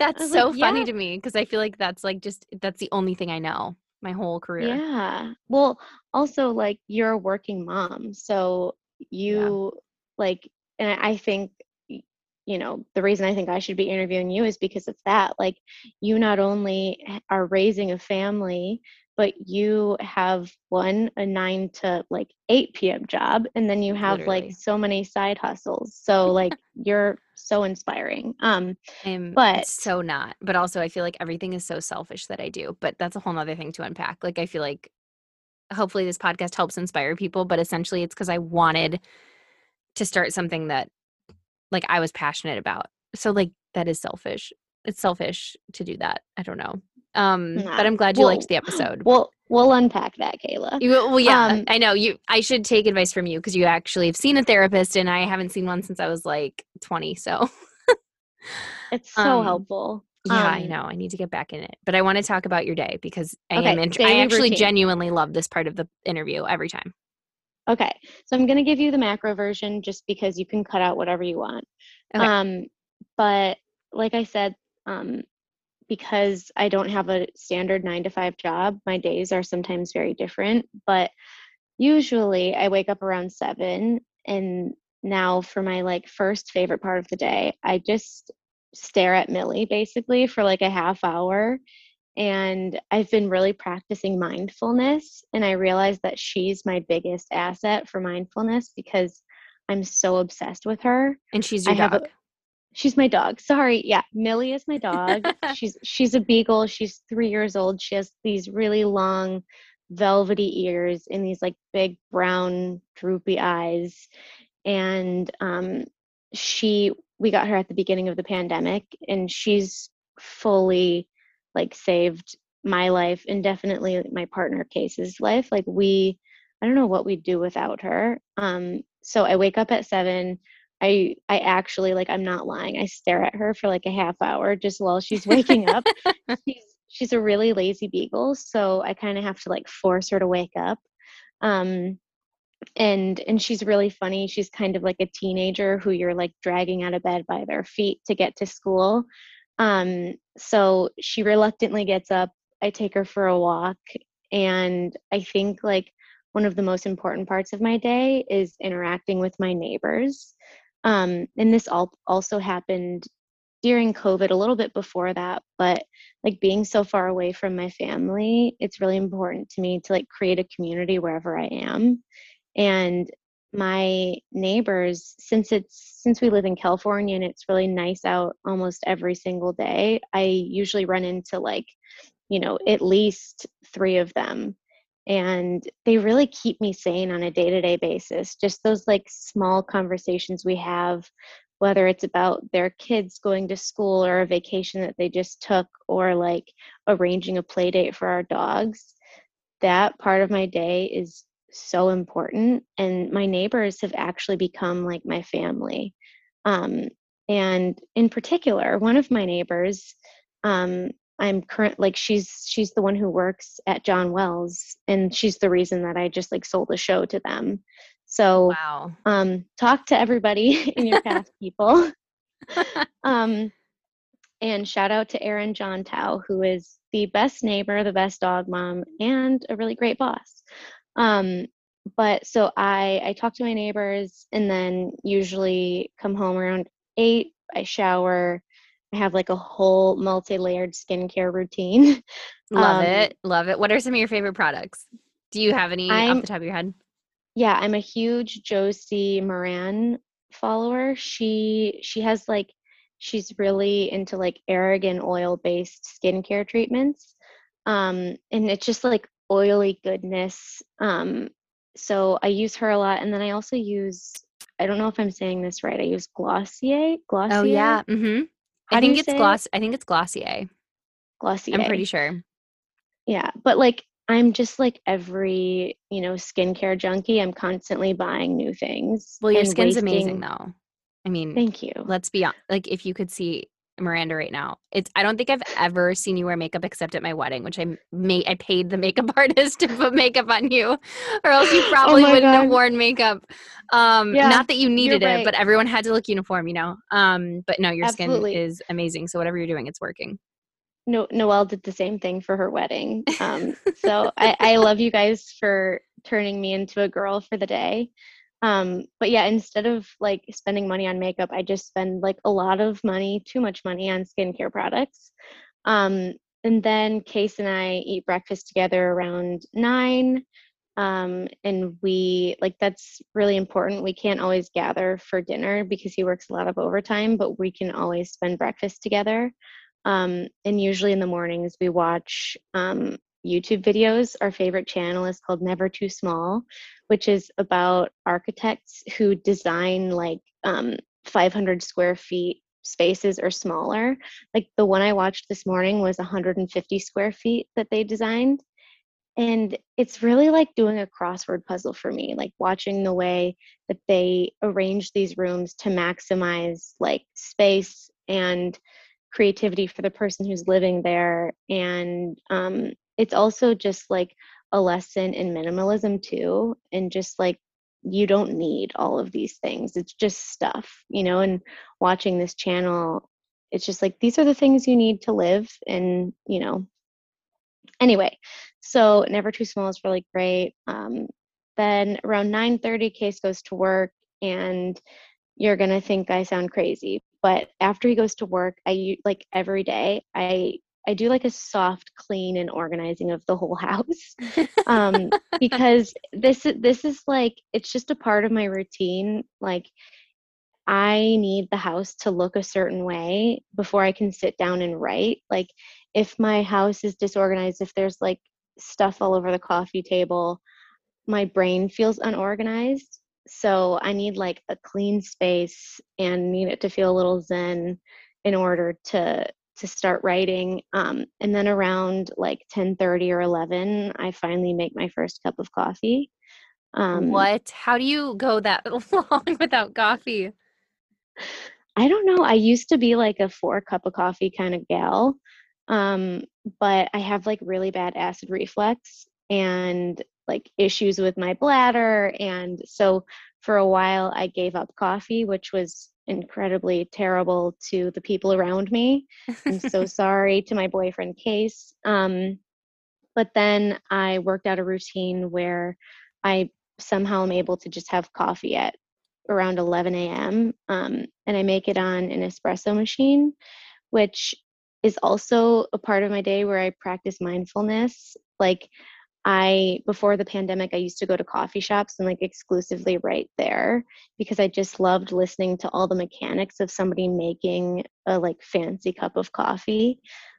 That's so like, funny yeah. to me because I feel like that's like just that's the only thing I know. My whole career. Yeah. Well, also like you're a working mom. So you yeah. like, and I think, you know, the reason I think I should be interviewing you is because of that. Like you not only are raising a family, but you have one, a nine to like eight p.m. job. And then you have Literally. like so many side hustles. So like you're so inspiring. Um, I'm but so not, but also I feel like everything is so selfish that I do, but that's a whole nother thing to unpack. Like, I feel like hopefully this podcast helps inspire people, but essentially it's because I wanted to start something that like I was passionate about. So like that is selfish. It's selfish to do that. I don't know. Um, nah. But I'm glad you we'll, liked the episode. We'll we'll unpack that, Kayla. You, well, yeah, um, I know you. I should take advice from you because you actually have seen a therapist, and I haven't seen one since I was like twenty. So it's so um, helpful. Yeah, um, I know. I need to get back in it, but I want to talk about your day because I okay, am. Int- I actually routine. genuinely love this part of the interview every time. Okay, so I'm gonna give you the macro version just because you can cut out whatever you want. Okay. Um, but like I said, um. because I don't have a standard nine to five job, my days are sometimes very different, but usually I wake up around seven. And now for my like first favorite part of the day, I just stare at Millie basically for like a half hour. And I've been really practicing mindfulness. And I realized that she's my biggest asset for mindfulness because I'm so obsessed with her. And she's your I dog. She's my dog. Sorry. Yeah. Millie is my dog. she's, she's a beagle. She's three years old. She has these really long velvety ears and these like big brown droopy eyes. And, um, she, we got her at the beginning of the pandemic and she's fully like saved my life and definitely my partner Case's life. Like we, I don't know what we'd do without her. Um, so I wake up at seven. I I actually like I'm not lying. I stare at her for like a half hour just while she's waking up. she's she's a really lazy beagle, so I kind of have to like force her to wake up. Um, and and she's really funny. She's kind of like a teenager who you're like dragging out of bed by their feet to get to school. Um, so she reluctantly gets up. I take her for a walk, and I think like one of the most important parts of my day is interacting with my neighbors. Um, and this all also happened during COVID, a little bit before that, but like being so far away from my family, it's really important to me to like create a community wherever I am. And my neighbors, since it's, since we live in California and it's really nice out almost every single day, I usually run into like, you know, at least three of them. And they really keep me sane on a day-to-day basis. Just those like small conversations we have, whether it's about their kids going to school or a vacation that they just took or like arranging a play date for our dogs. That part of my day is so important. And my neighbors have actually become like my family. Um, and in particular, one of my neighbors, um, I'm current, like she's, she's the one who works at John Wells and she's the reason that I just like sold the show to them. So, wow. um, talk to everybody in your past people. um, and shout out to Erin John Tao, who is the best neighbor, the best dog mom, and a really great boss. Um, but so I, I talk to my neighbors and then usually come home around eight, I shower, I have like a whole multi-layered skincare routine. Love um, it. Love it. What are some of your favorite products? Do you have any I'm, off the top of your head? Yeah, I'm a huge Josie Moran follower. She she has like she's really into like argan oil-based skincare treatments. Um, and it's just like oily goodness. Um, so I use her a lot. And then I also use, I don't know if I'm saying this right. I use Glossier. Glossier. Oh yeah. Mm-hmm. I think it's gloss. I think it's Glossier. Glossier. I'm pretty sure. Yeah. But like, I'm just like every, you know, skincare junkie. I'm constantly buying new things. Well, your skin's wasting- amazing though. I mean, thank you. Let's be honest. Like, if you could see Miranda right now, it's, I don't think I've ever seen you wear makeup except at my wedding, which I made, I paid the makeup artist to put makeup on you, or else you probably oh wouldn't God. have worn makeup. Um, yeah, not that you needed right. it, but everyone had to look uniform, you know? Um, but no, your Absolutely. skin is amazing. So whatever you're doing, it's working. No, Noelle did the same thing for her wedding. Um, so I, I love you guys for turning me into a girl for the day. Um, but yeah, instead of like spending money on makeup, I just spend like a lot of money, too much money on skincare products. Um, and then Case and I eat breakfast together around nine. Um, and we like, that's really important. We can't always gather for dinner because he works a lot of overtime, but we can always spend breakfast together. Um, and usually in the mornings we watch, um, YouTube videos. Our favorite channel is called Never Too Small, which is about architects who design like um, five hundred square feet spaces or smaller. Like the one I watched this morning was one hundred fifty square feet that they designed. And it's really like doing a crossword puzzle for me, like watching the way that they arrange these rooms to maximize like space and creativity for the person who's living there. And um, it's also just like a lesson in minimalism too. And just like, you don't need all of these things. It's just stuff, you know, and watching this channel, it's just like, these are the things you need to live. And, you know, anyway, so Never Too Small is really great. Um, then around nine thirty, Case goes to work, and you're going to think I sound crazy, but after he goes to work, I like every day I, I do like a soft clean and organizing of the whole house, um, because this, this is like, it's just a part of my routine. Like I need the house to look a certain way before I can sit down and write. Like if my house is disorganized, if there's like stuff all over the coffee table, my brain feels unorganized. So I need like a clean space and need it to feel a little zen in order to to start writing. Um, and then around like ten thirty or eleven, I finally make my first cup of coffee. Um, what? How do you go that long without coffee? I don't know. I used to be like a four cup of coffee kind of gal. Um, but I have like really bad acid reflux and like issues with my bladder. And so for a while I gave up coffee, which was incredibly terrible to the people around me. I'm so sorry to my boyfriend Case. Um, but then I worked out a routine where I somehow am able to just have coffee at around eleven a.m. Um, and I make it on an espresso machine, which is also a part of my day where I practice mindfulness. Like I, before the pandemic, I used to go to coffee shops and like exclusively write there because I just loved listening to all the mechanics of somebody making a like fancy cup of coffee.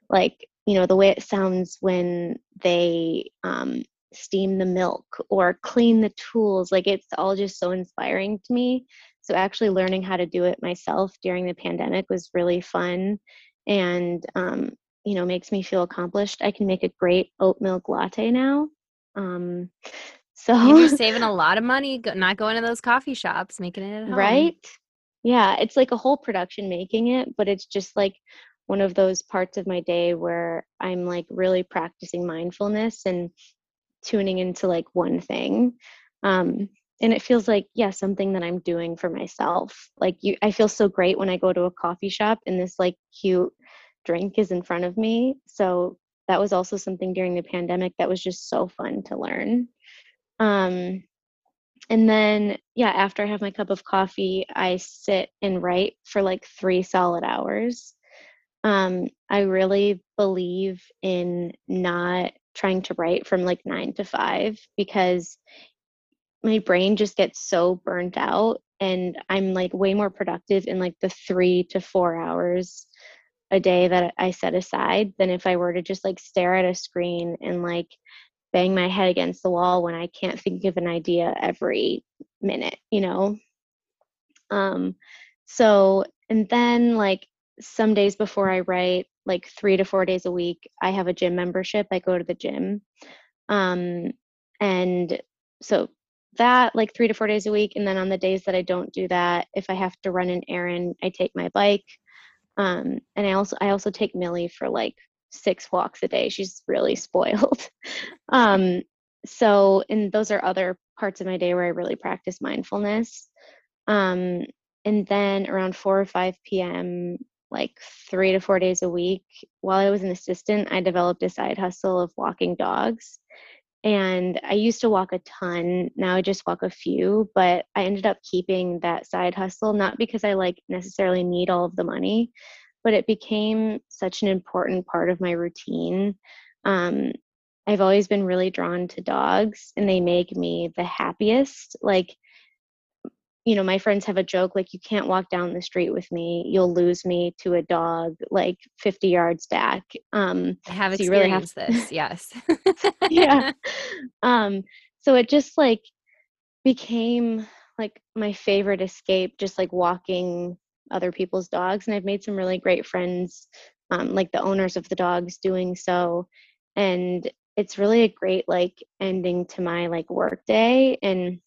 Like, you know, the way it sounds when they um, steam the milk or clean the tools, like it's all just so inspiring to me. So actually learning how to do it myself during the pandemic was really fun. And, um, you know, makes me feel accomplished. I can make a great oat milk latte now. Um, so you're saving a lot of money, go, not going to those coffee shops, making it at home. Right. Yeah. It's like a whole production making it, but it's just like one of those parts of my day where I'm like really practicing mindfulness and tuning into like one thing. Um, and it feels like, yeah, something that I'm doing for myself. Like you, I feel so great when I go to a coffee shop and this like cute drink is in front of me. So that was also something during the pandemic that was just so fun to learn. Um, and then, yeah, after I have my cup of coffee, I sit and write for like three solid hours. Um, I really believe in not trying to write from like nine to five because my brain just gets so burnt out and I'm like way more productive in like the three to four hours a day that I set aside than if I were to just like stare at a screen and like bang my head against the wall when I can't think of an idea every minute, you know? Um, so, and then like some days before I write, like three to four days a week, I have a gym membership. I go to the gym. Um, and so that like three to four days a week. And then on the days that I don't do that, if I have to run an errand, I take my bike. Um, and I also, I also take Millie for like six walks a day. She's really spoiled. um, so, and those are other parts of my day where I really practice mindfulness. Um, and then around four or five P M, like three to four days a week, while I was an assistant, I developed a side hustle of walking dogs. And I used to walk a ton. Now I just walk a few, but I ended up keeping that side hustle, not because I like necessarily need all of the money, but it became such an important part of my routine. Um, I've always been really drawn to dogs, and they make me the happiest. Like, you know, my friends have a joke, like, you can't walk down the street with me. You'll lose me to a dog, like fifty yards back. Um, I have so experienced you really have to- this. Yes. Yeah. Um, so it just like became like my favorite escape, just like walking other people's dogs. And I've made some really great friends, um, like the owners of the dogs doing so. And it's really a great like ending to my like work day. And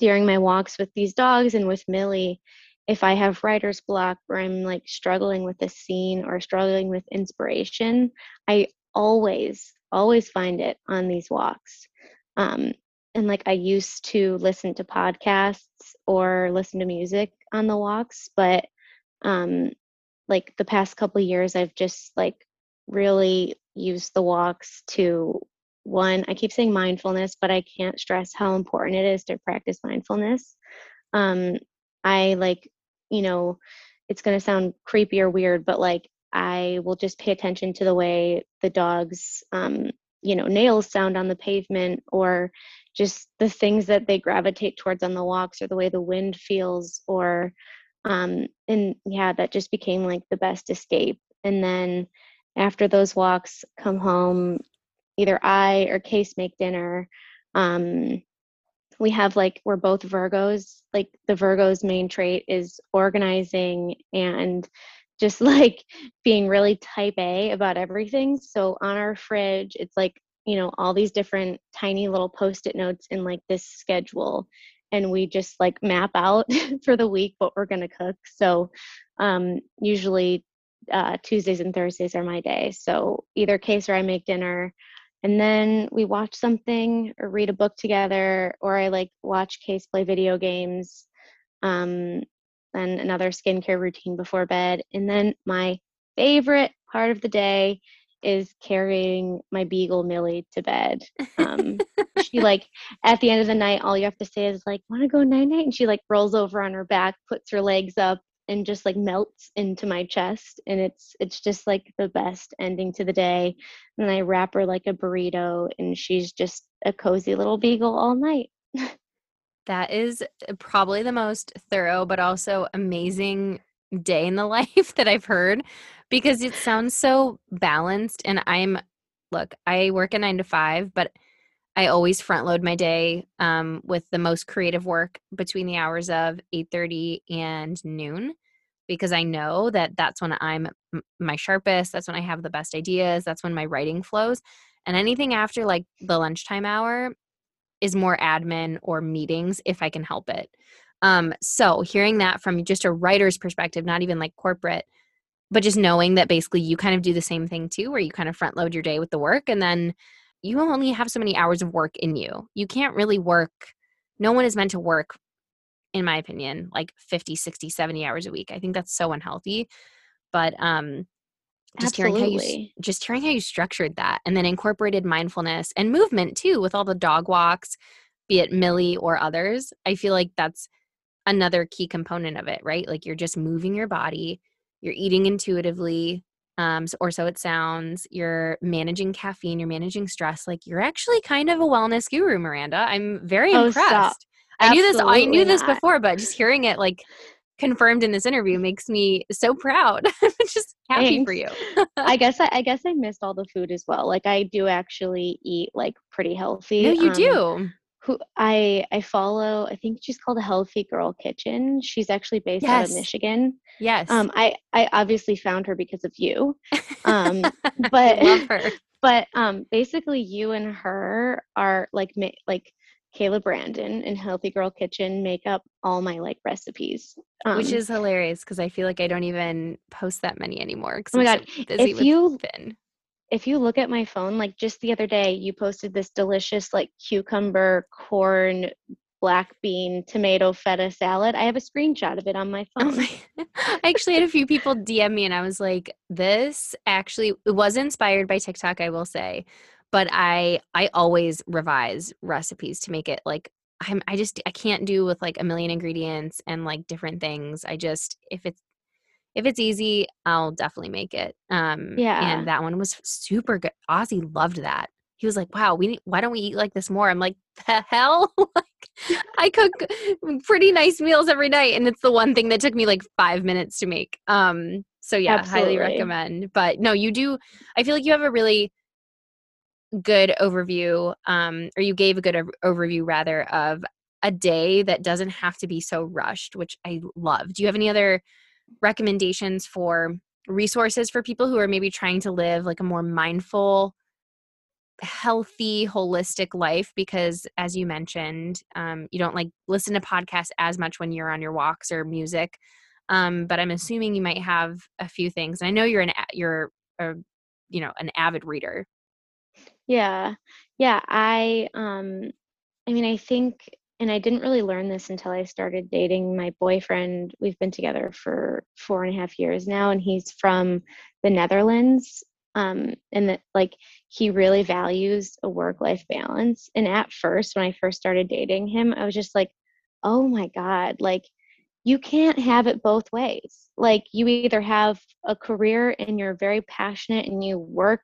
during my walks with these dogs and with Millie, if I have writer's block or I'm like struggling with a scene or struggling with inspiration, I always, always find it on these walks. Um, and like I used to listen to podcasts or listen to music on the walks, but um, like the past couple of years, I've just like really used the walks to one, I keep saying mindfulness, but I can't stress how important it is to practice mindfulness. Um, I like, you know, it's going to sound creepy or weird, but like, I will just pay attention to the way the dog's, um, you know, nails sound on the pavement, or just the things that they gravitate towards on the walks, or the way the wind feels, or, um, and yeah, that just became like the best escape. And then after those walks, come home, either I or Case make dinner. Um, we have like, we're both Virgos. Like the Virgo's main trait is organizing and just like being really type A about everything. So on our fridge, it's like, you know, all these different tiny little post-it notes in like this schedule. And we just like map out for the week what we're going to cook. So um, usually uh, Tuesdays and Thursdays are my day. So either Case or I make dinner. And then we watch something or read a book together, or I like watch Case play video games, um, and another skincare routine before bed. And then my favorite part of the day is carrying my beagle Millie to bed. Um, she like at the end of the night, all you have to say is like, want to go night night? And she like rolls over on her back, puts her legs up, and just like melts into my chest. And it's, it's just like the best ending to the day. And I wrap her like a burrito, and she's just a cozy little beagle all night. That is probably the most thorough, but also amazing day in the life that I've heard, because it sounds so balanced. And I'm, look, I work a nine to five, but I always front load my day um, with the most creative work between the hours of eight thirty and noon, because I know that that's when I'm my sharpest. That's when I have the best ideas. That's when my writing flows. And anything after like the lunchtime hour is more admin or meetings if I can help it. Um, so hearing that from just a writer's perspective, not even like corporate, but just knowing that basically you kind of do the same thing too, where you kind of front load your day with the work, and then you only have so many hours of work in you. You can't really work. No one is meant to work, in my opinion, like fifty, sixty, seventy hours a week. I think that's so unhealthy. But um, just, hearing how you, just hearing how you structured that, and then incorporated mindfulness and movement too with all the dog walks, be it Millie or others. I feel like that's another key component of it, right? Like you're just moving your body, you're eating intuitively, Um, so, or so it sounds, you're managing caffeine, you're managing stress. Like you're actually kind of a wellness guru, Miranda. I'm very oh, impressed. Stop. I knew this. I knew this before, but just hearing it like confirmed in this interview makes me so proud. Just happy Thanks. For you. I guess I, I guess I missed all the food as well. Like I do actually eat like pretty healthy. No, you um, do. Who I I follow. I think she's called Healthy Girl Kitchen. She's actually based yes. out of Michigan. Yes. Um. I I obviously found her because of you. Um. But I love her. But um. Basically, you and her are like like. Kayla Brandon and Healthy Girl Kitchen make up all my like recipes, um, which is hilarious because I feel like I don't even post that many anymore. Oh my I'm god! So busy if with you Finn. If you look at my phone, like just the other day, you posted this delicious like cucumber, corn, black bean, tomato, feta salad. I have a screenshot of it on my phone. Oh my- I actually had a few people D M me, and I was like, "This actually it was inspired by TikTok," I will say. But I I always revise recipes to make it like I'm I just I can't do with like a million ingredients and like different things. I just if it's if it's easy, I'll definitely make it. Um, yeah. And that one was super good. Ozzy loved that. He was like, "Wow, we why don't we eat like this more?" I'm like, "The hell!" Like I cook pretty nice meals every night, and it's the one thing that took me like five minutes to make. Um. So yeah, Absolutely. Highly recommend. But no, you do. I feel like you have a really good overview um or you gave a good o- overview rather of a day that doesn't have to be so rushed, which I love. Do you have any other recommendations for resources for people who are maybe trying to live like a more mindful, healthy, holistic life? Because as you mentioned, um you don't like listen to podcasts as much when you're on your walks or music, um but I'm assuming you might have a few things. And I know you're an you're a, you know an avid reader. Yeah. Yeah. I, um, I mean, I think, and I didn't really learn this until I started dating my boyfriend. We've been together for four and a half years now, and he's from the Netherlands. Um, and that like, he really values a work-life balance. And at first, when I first started dating him, I was just like, oh my God, like you can't have it both ways. Like you either have a career and you're very passionate and you work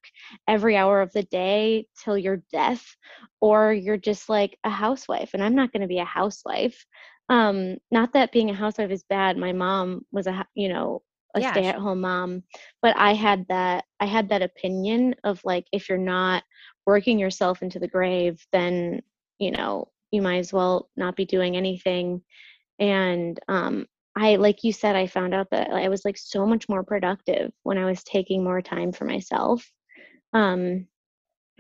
every hour of the day till your death, or you're just like a housewife. And I'm not going to be a housewife. Um, not that being a housewife is bad. My mom was a, you know, a yeah. stay-at-home mom, but I had that, I had that opinion of like, if you're not working yourself into the grave, then, you know, you might as well not be doing anything. And um, I, like you said, I found out that I was like so much more productive when I was taking more time for myself. Um,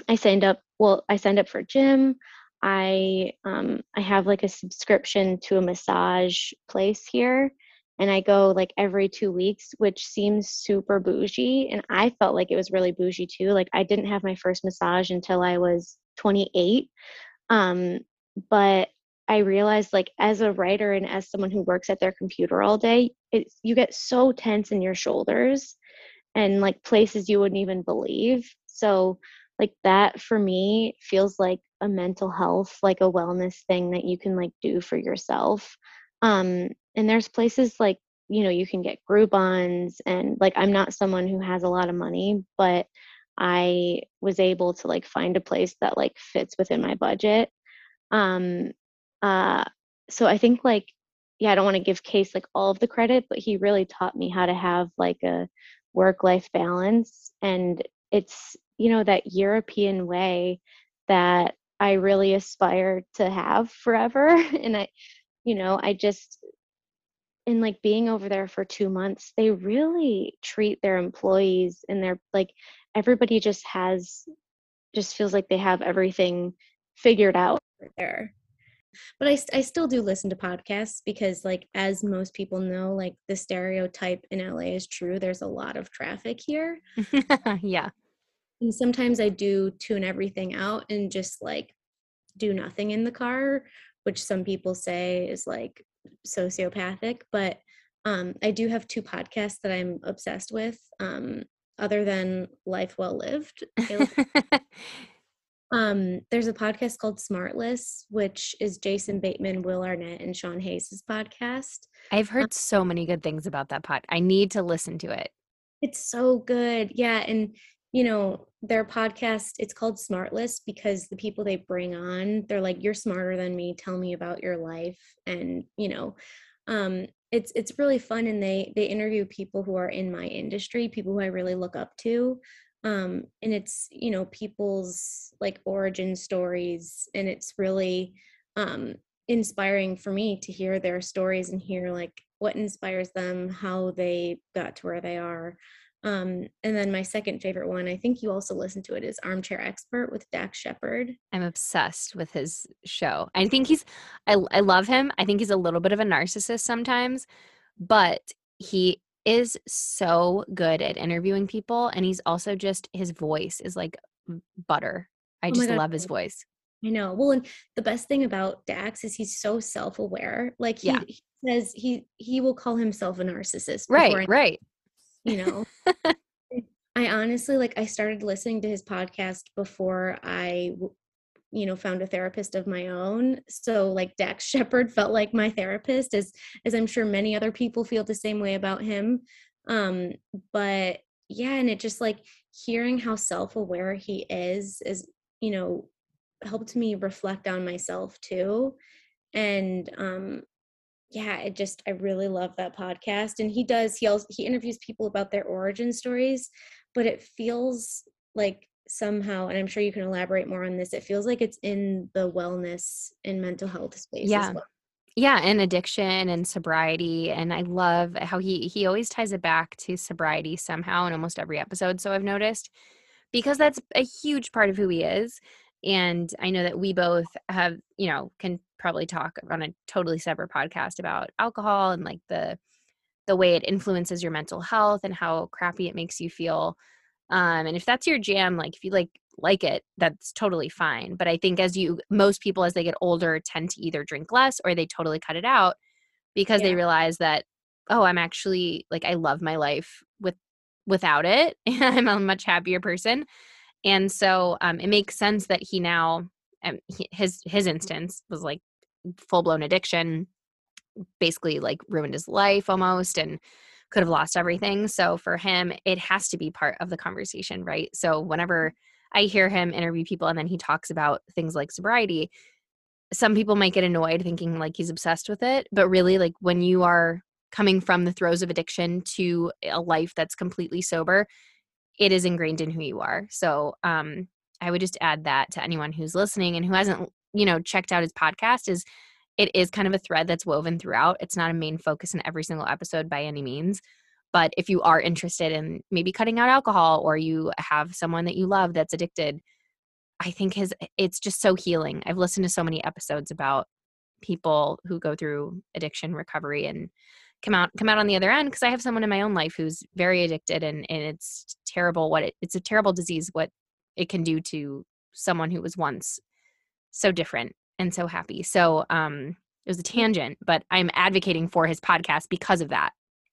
I signed up, well, I signed up for gym. I, um, I have like a subscription to a massage place here, and I go like every two weeks, which seems super bougie. And I felt like it was really bougie too. Like I didn't have my first massage until I was twenty-eight. Um, but I realized like as a writer and as someone who works at their computer all day, it's, you get so tense in your shoulders and like places you wouldn't even believe. So like that for me feels like a mental health, like a wellness thing that you can like do for yourself. Um, and there's places like, you know, you can get Groupons, and like, I'm not someone who has a lot of money, but I was able to like find a place that like fits within my budget. Um, Uh, so I think like, yeah, I don't want to give Case like all of the credit, but he really taught me how to have like a work-life balance. And it's, you know, that European way that I really aspire to have forever. And I, you know, I just, in like being over there for two months, they really treat their employees, and they're like, everybody just has, just feels like they have everything figured out there. But I, I still do listen to podcasts because, like, as most people know, like, the stereotype in L A is true. There's a lot of traffic here. Yeah. And sometimes I do tune everything out and just, like, do nothing in the car, which some people say is, like, sociopathic. But um, I do have two podcasts that I'm obsessed with, um, other than Life Well Lived. Um, there's a podcast called Smartless, which is Jason Bateman, Will Arnett, and Sean Hayes' podcast. I've heard um, so many good things about that pod. I need to listen to it. It's so good. Yeah. And you know, their podcast, it's called Smartless because the people they bring on, they're like, you're smarter than me, tell me about your life. And, you know, um, it's, it's really fun. And they, they interview people who are in my industry, people who I really look up to. Um, and it's, you know, people's like origin stories, and it's really, um, inspiring for me to hear their stories and hear like what inspires them, how they got to where they are. Um, and then my second favorite one, I think you also listen to it, is Armchair Expert with Dax Shepard. I'm obsessed with his show. I think he's, I, I love him. I think he's a little bit of a narcissist sometimes, but he is so good at interviewing people. And he's also just, his voice is like butter. I just oh love his voice. I know. Well, and the best thing about Dax is he's so self-aware. Like he, yeah. he says, he, he will call himself a narcissist. Right. I- right. You know, I honestly, like, I started listening to his podcast before I, you know, found a therapist of my own. So like Dax Shepard felt like my therapist, as, as I'm sure many other people feel the same way about him. Um, but yeah. And it just like hearing how self-aware he is, is, you know, helped me reflect on myself too. And, um, yeah, it just, I really love that podcast. And he does, he also, he interviews people about their origin stories, but it feels like somehow, and I'm sure you can elaborate more on this, it feels like it's in the wellness and mental health space yeah. as well. Yeah. And addiction and sobriety. And I love how he, he always ties it back to sobriety somehow in almost every episode. So I've noticed, because that's a huge part of who he is. And I know that we both have, you know, can probably talk on a totally separate podcast about alcohol and like the the way it influences your mental health and how crappy it makes you feel. Um, and if that's your jam, like if you like like it, that's totally fine. But I think as you, most people as they get older tend to either drink less or they totally cut it out because yeah. they realize that, oh, I'm actually like, I love my life with without it. I'm a much happier person. And so um, it makes sense that he now, um, he, his his instance was like full-blown addiction, basically like ruined his life almost and could have lost everything. So for him, it has to be part of the conversation, right? So whenever I hear him interview people and then he talks about things like sobriety, some people might get annoyed thinking like he's obsessed with it. But really, like when you are coming from the throes of addiction to a life that's completely sober, it is ingrained in who you are. So um, I would just add that to anyone who's listening and who hasn't, you know, checked out his podcast, is it is kind of a thread that's woven throughout. It's not a main focus in every single episode by any means. But if you are interested in maybe cutting out alcohol or you have someone that you love that's addicted, I think his it's just so healing. I've listened to so many episodes about people who go through addiction recovery and come out, come out on the other end. Cause I have someone in my own life who's very addicted and, and it's terrible. What it, it's a terrible disease, what it can do to someone who was once so different and so happy. So, um, it was a tangent, but I'm advocating for his podcast because of that.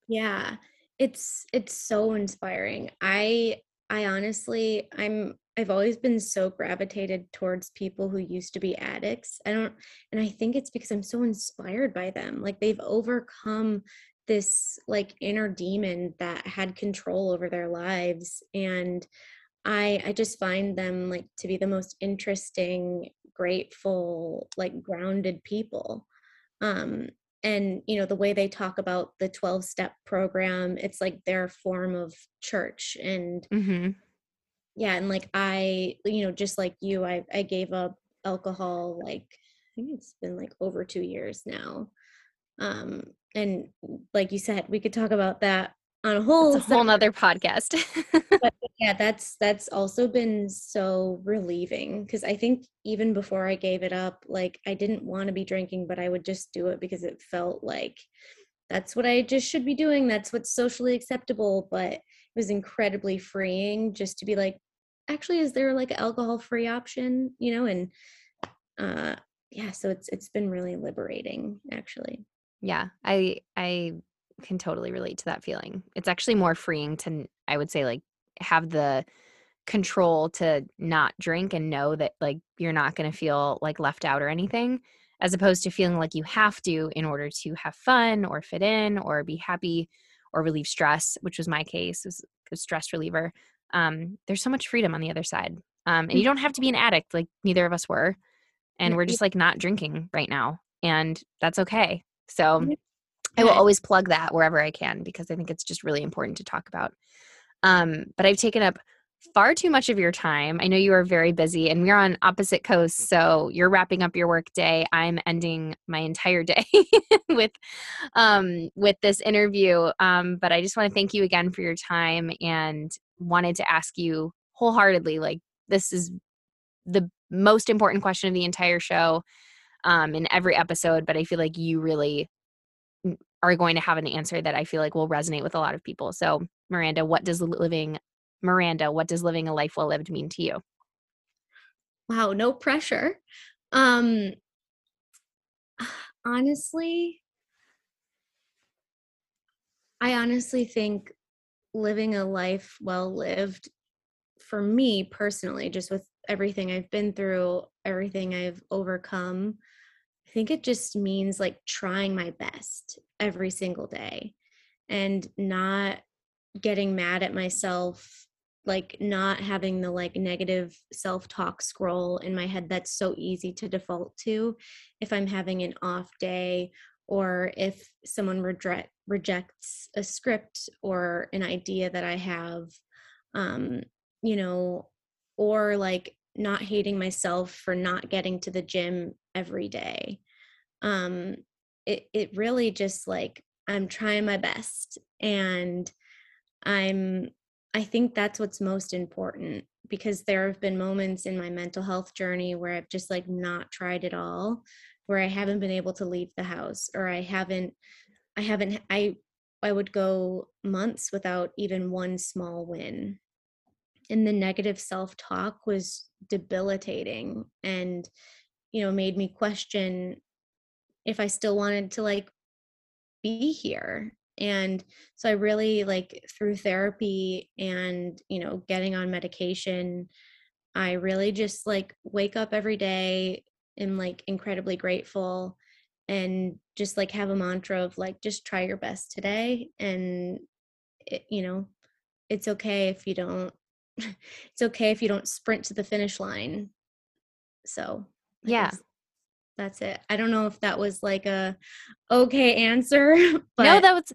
Yeah. It's, it's so inspiring. I, I honestly, I'm, I've always been so gravitated towards people who used to be addicts. I don't, and I think it's because I'm so inspired by them. Like they've overcome this like inner demon that had control over their lives. And I, I just find them like to be the most interesting, grateful, like grounded people. Um, and you know, the way they talk about the twelve step program, it's like their form of church and mm-hmm. Yeah. And like, I, you know, just like you, I, I gave up alcohol, like, I think it's been like over two years now. Um, and like you said, we could talk about that on a whole, a whole nother podcast. But yeah, that's, that's also been so relieving. Cause I think even before I gave it up, like I didn't want to be drinking, but I would just do it because it felt like that's what I just should be doing. That's what's socially acceptable. But it was incredibly freeing just to be like, actually, is there like an alcohol-free option, you know? And, uh, yeah, so it's, it's been really liberating actually. Yeah. I, I can totally relate to that feeling. It's actually more freeing to, I would say, like have the control to not drink and know that like, you're not going to feel like left out or anything, as opposed to feeling like you have to in order to have fun or fit in or be happy or relieve stress, which was my case, was a stress reliever. um, there's so much freedom on the other side. Um, and you don't have to be an addict, like neither of us were. And we're just like not drinking right now. And that's okay. So I will always plug that wherever I can, because I think it's just really important to talk about. Um, but I've taken up far too much of your time. I know you are very busy, and we're on opposite coasts. So you're wrapping up your work day. I'm ending my entire day with, um, with this interview. Um, but I just want to thank you again for your time, and wanted to ask you wholeheartedly, like, this is the most important question of the entire show, um, in every episode, but I feel like you really are going to have an answer that I feel like will resonate with a lot of people. So Miranda, what does living Miranda, what does living a life well lived mean to you? Wow, no pressure. Um, honestly, I honestly think living a life well lived, for me personally, just with everything I've been through, everything I've overcome, I think it just means like trying my best every single day, and not getting mad at myself, like not having the like negative self-talk scroll in my head that's so easy to default to if I'm having an off day, or if someone reject, rejects a script or an idea that I have, um, you know, or like not hating myself for not getting to the gym every day. Um, it, it really just like, I'm trying my best, and I'm, I think that's what's most important, because there have been moments in my mental health journey where I've just like not tried at all, where I haven't been able to leave the house, or I haven't, I haven't, I, I would go months without even one small win. And the negative self-talk was debilitating, and, you know, made me question if I still wanted to like be here. And so I really like through therapy and, you know, getting on medication, I really just like wake up every day and like incredibly grateful, and just like have a mantra of like, just try your best today. And it, you know, it's okay if you don't, it's okay if you don't sprint to the finish line. So I yeah, that's it. I don't know if that was like a okay answer, but no, that was,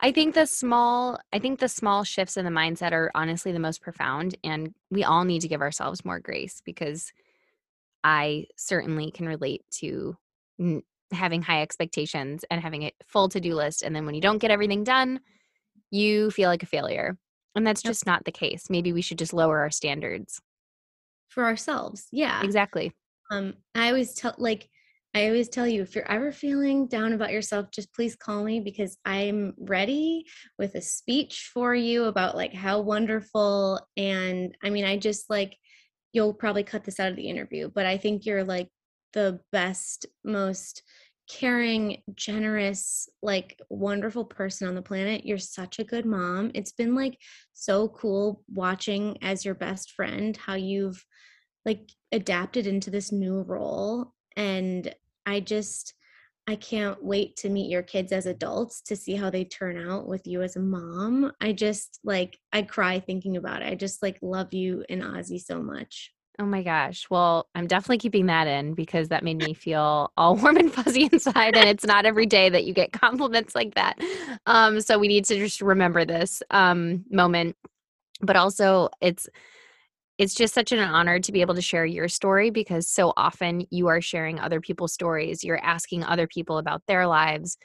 I think the small, I think the small shifts in the mindset are honestly the most profound, and we all need to give ourselves more grace, because I certainly can relate to n- having high expectations and having a full to-do list. And then when you don't get everything done, you feel like a failure. And that's just not the case. Maybe we should just lower our standards for ourselves. Yeah, exactly. Um, I always tell, like, I always tell you, if you're ever feeling down about yourself, just please call me, because I'm ready with a speech for you about like how wonderful. And I mean, I just like, you'll probably cut this out of the interview, but I think you're like the best, most caring, generous, like wonderful person on the planet. You're such a good mom. It's been like so cool watching as your best friend how you've like adapted into this new role. And I just, I can't wait to meet your kids as adults to see how they turn out with you as a mom. I just like, I cry thinking about it. I just like love you and Ozzy so much. Oh my gosh. Well, I'm definitely keeping that in, because that made me feel all warm and fuzzy inside, and it's not every day that you get compliments like that. Um, so we need to just remember this um, moment, but also it's, it's just such an honor to be able to share your story, because so often you are sharing other people's stories. You're asking other people about their lives.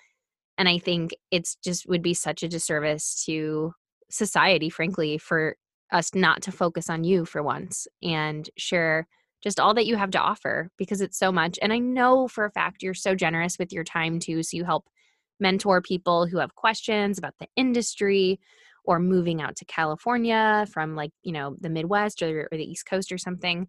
And I think it's just would be such a disservice to society, frankly, for us not to focus on you for once and share just all that you have to offer, because it's so much. And I know for a fact you're so generous with your time too. So you help mentor people who have questions about the industry or moving out to California from like, you know, the Midwest or, or the East Coast or something.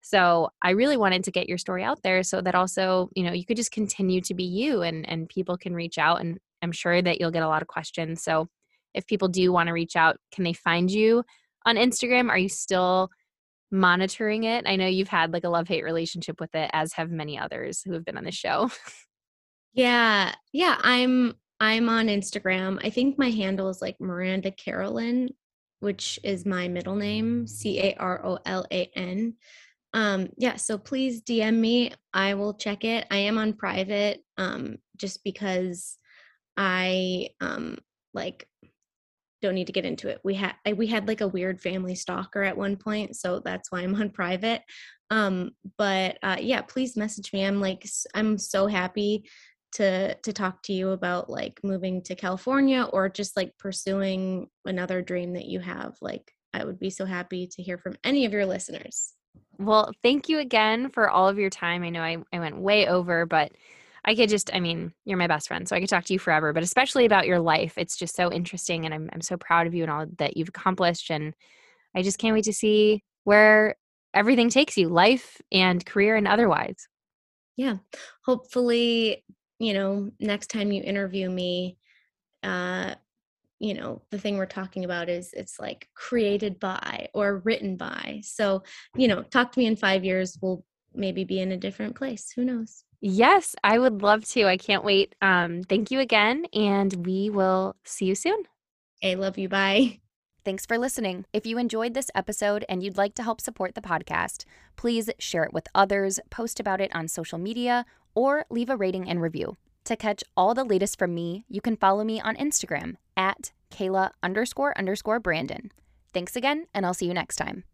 So I really wanted to get your story out there so that also, you know, you could just continue to be you, and, and people can reach out, and I'm sure that you'll get a lot of questions. So if people do want to reach out, can they find you on Instagram? Are you still monitoring it? I know you've had like a love-hate relationship with it, as have many others who have been on the show. Yeah. Yeah. I'm, I'm on Instagram. I think my handle is like Miranda Carolyn. which is my middle name, C A R O L A N. Um, yeah, so please D M me. I will check it. I am on private um, just because I um, like don't need to get into it. We had we had like a weird family stalker at one point, so that's why I'm on private. Um, but uh, yeah, please message me. I'm like I'm so happy to to talk to you about like moving to California or just like pursuing another dream that you have. Like I would be so happy to hear from any of your listeners. Well, thank you again for all of your time. I know I, I went way over, but I could just, I mean, you're my best friend, so I could talk to you forever, but especially about your life. It's just so interesting, and I'm I'm so proud of you and all that you've accomplished, and I just can't wait to see where everything takes you, life and career and otherwise. Yeah. Hopefully, you know, next time you interview me, uh, you know, the thing we're talking about is it's like created by or written by. So, you know, talk to me in five years. We'll maybe be in a different place. Who knows? Yes, I would love to. I can't wait. Um, thank you again. And we will see you soon. I love you. Bye. Thanks for listening. If you enjoyed this episode and you'd like to help support the podcast, please share it with others, post about it on social media, or leave a rating and review. To catch all the latest from me, you can follow me on Instagram at Kayla underscore underscore Brandon. Thanks again, and I'll see you next time.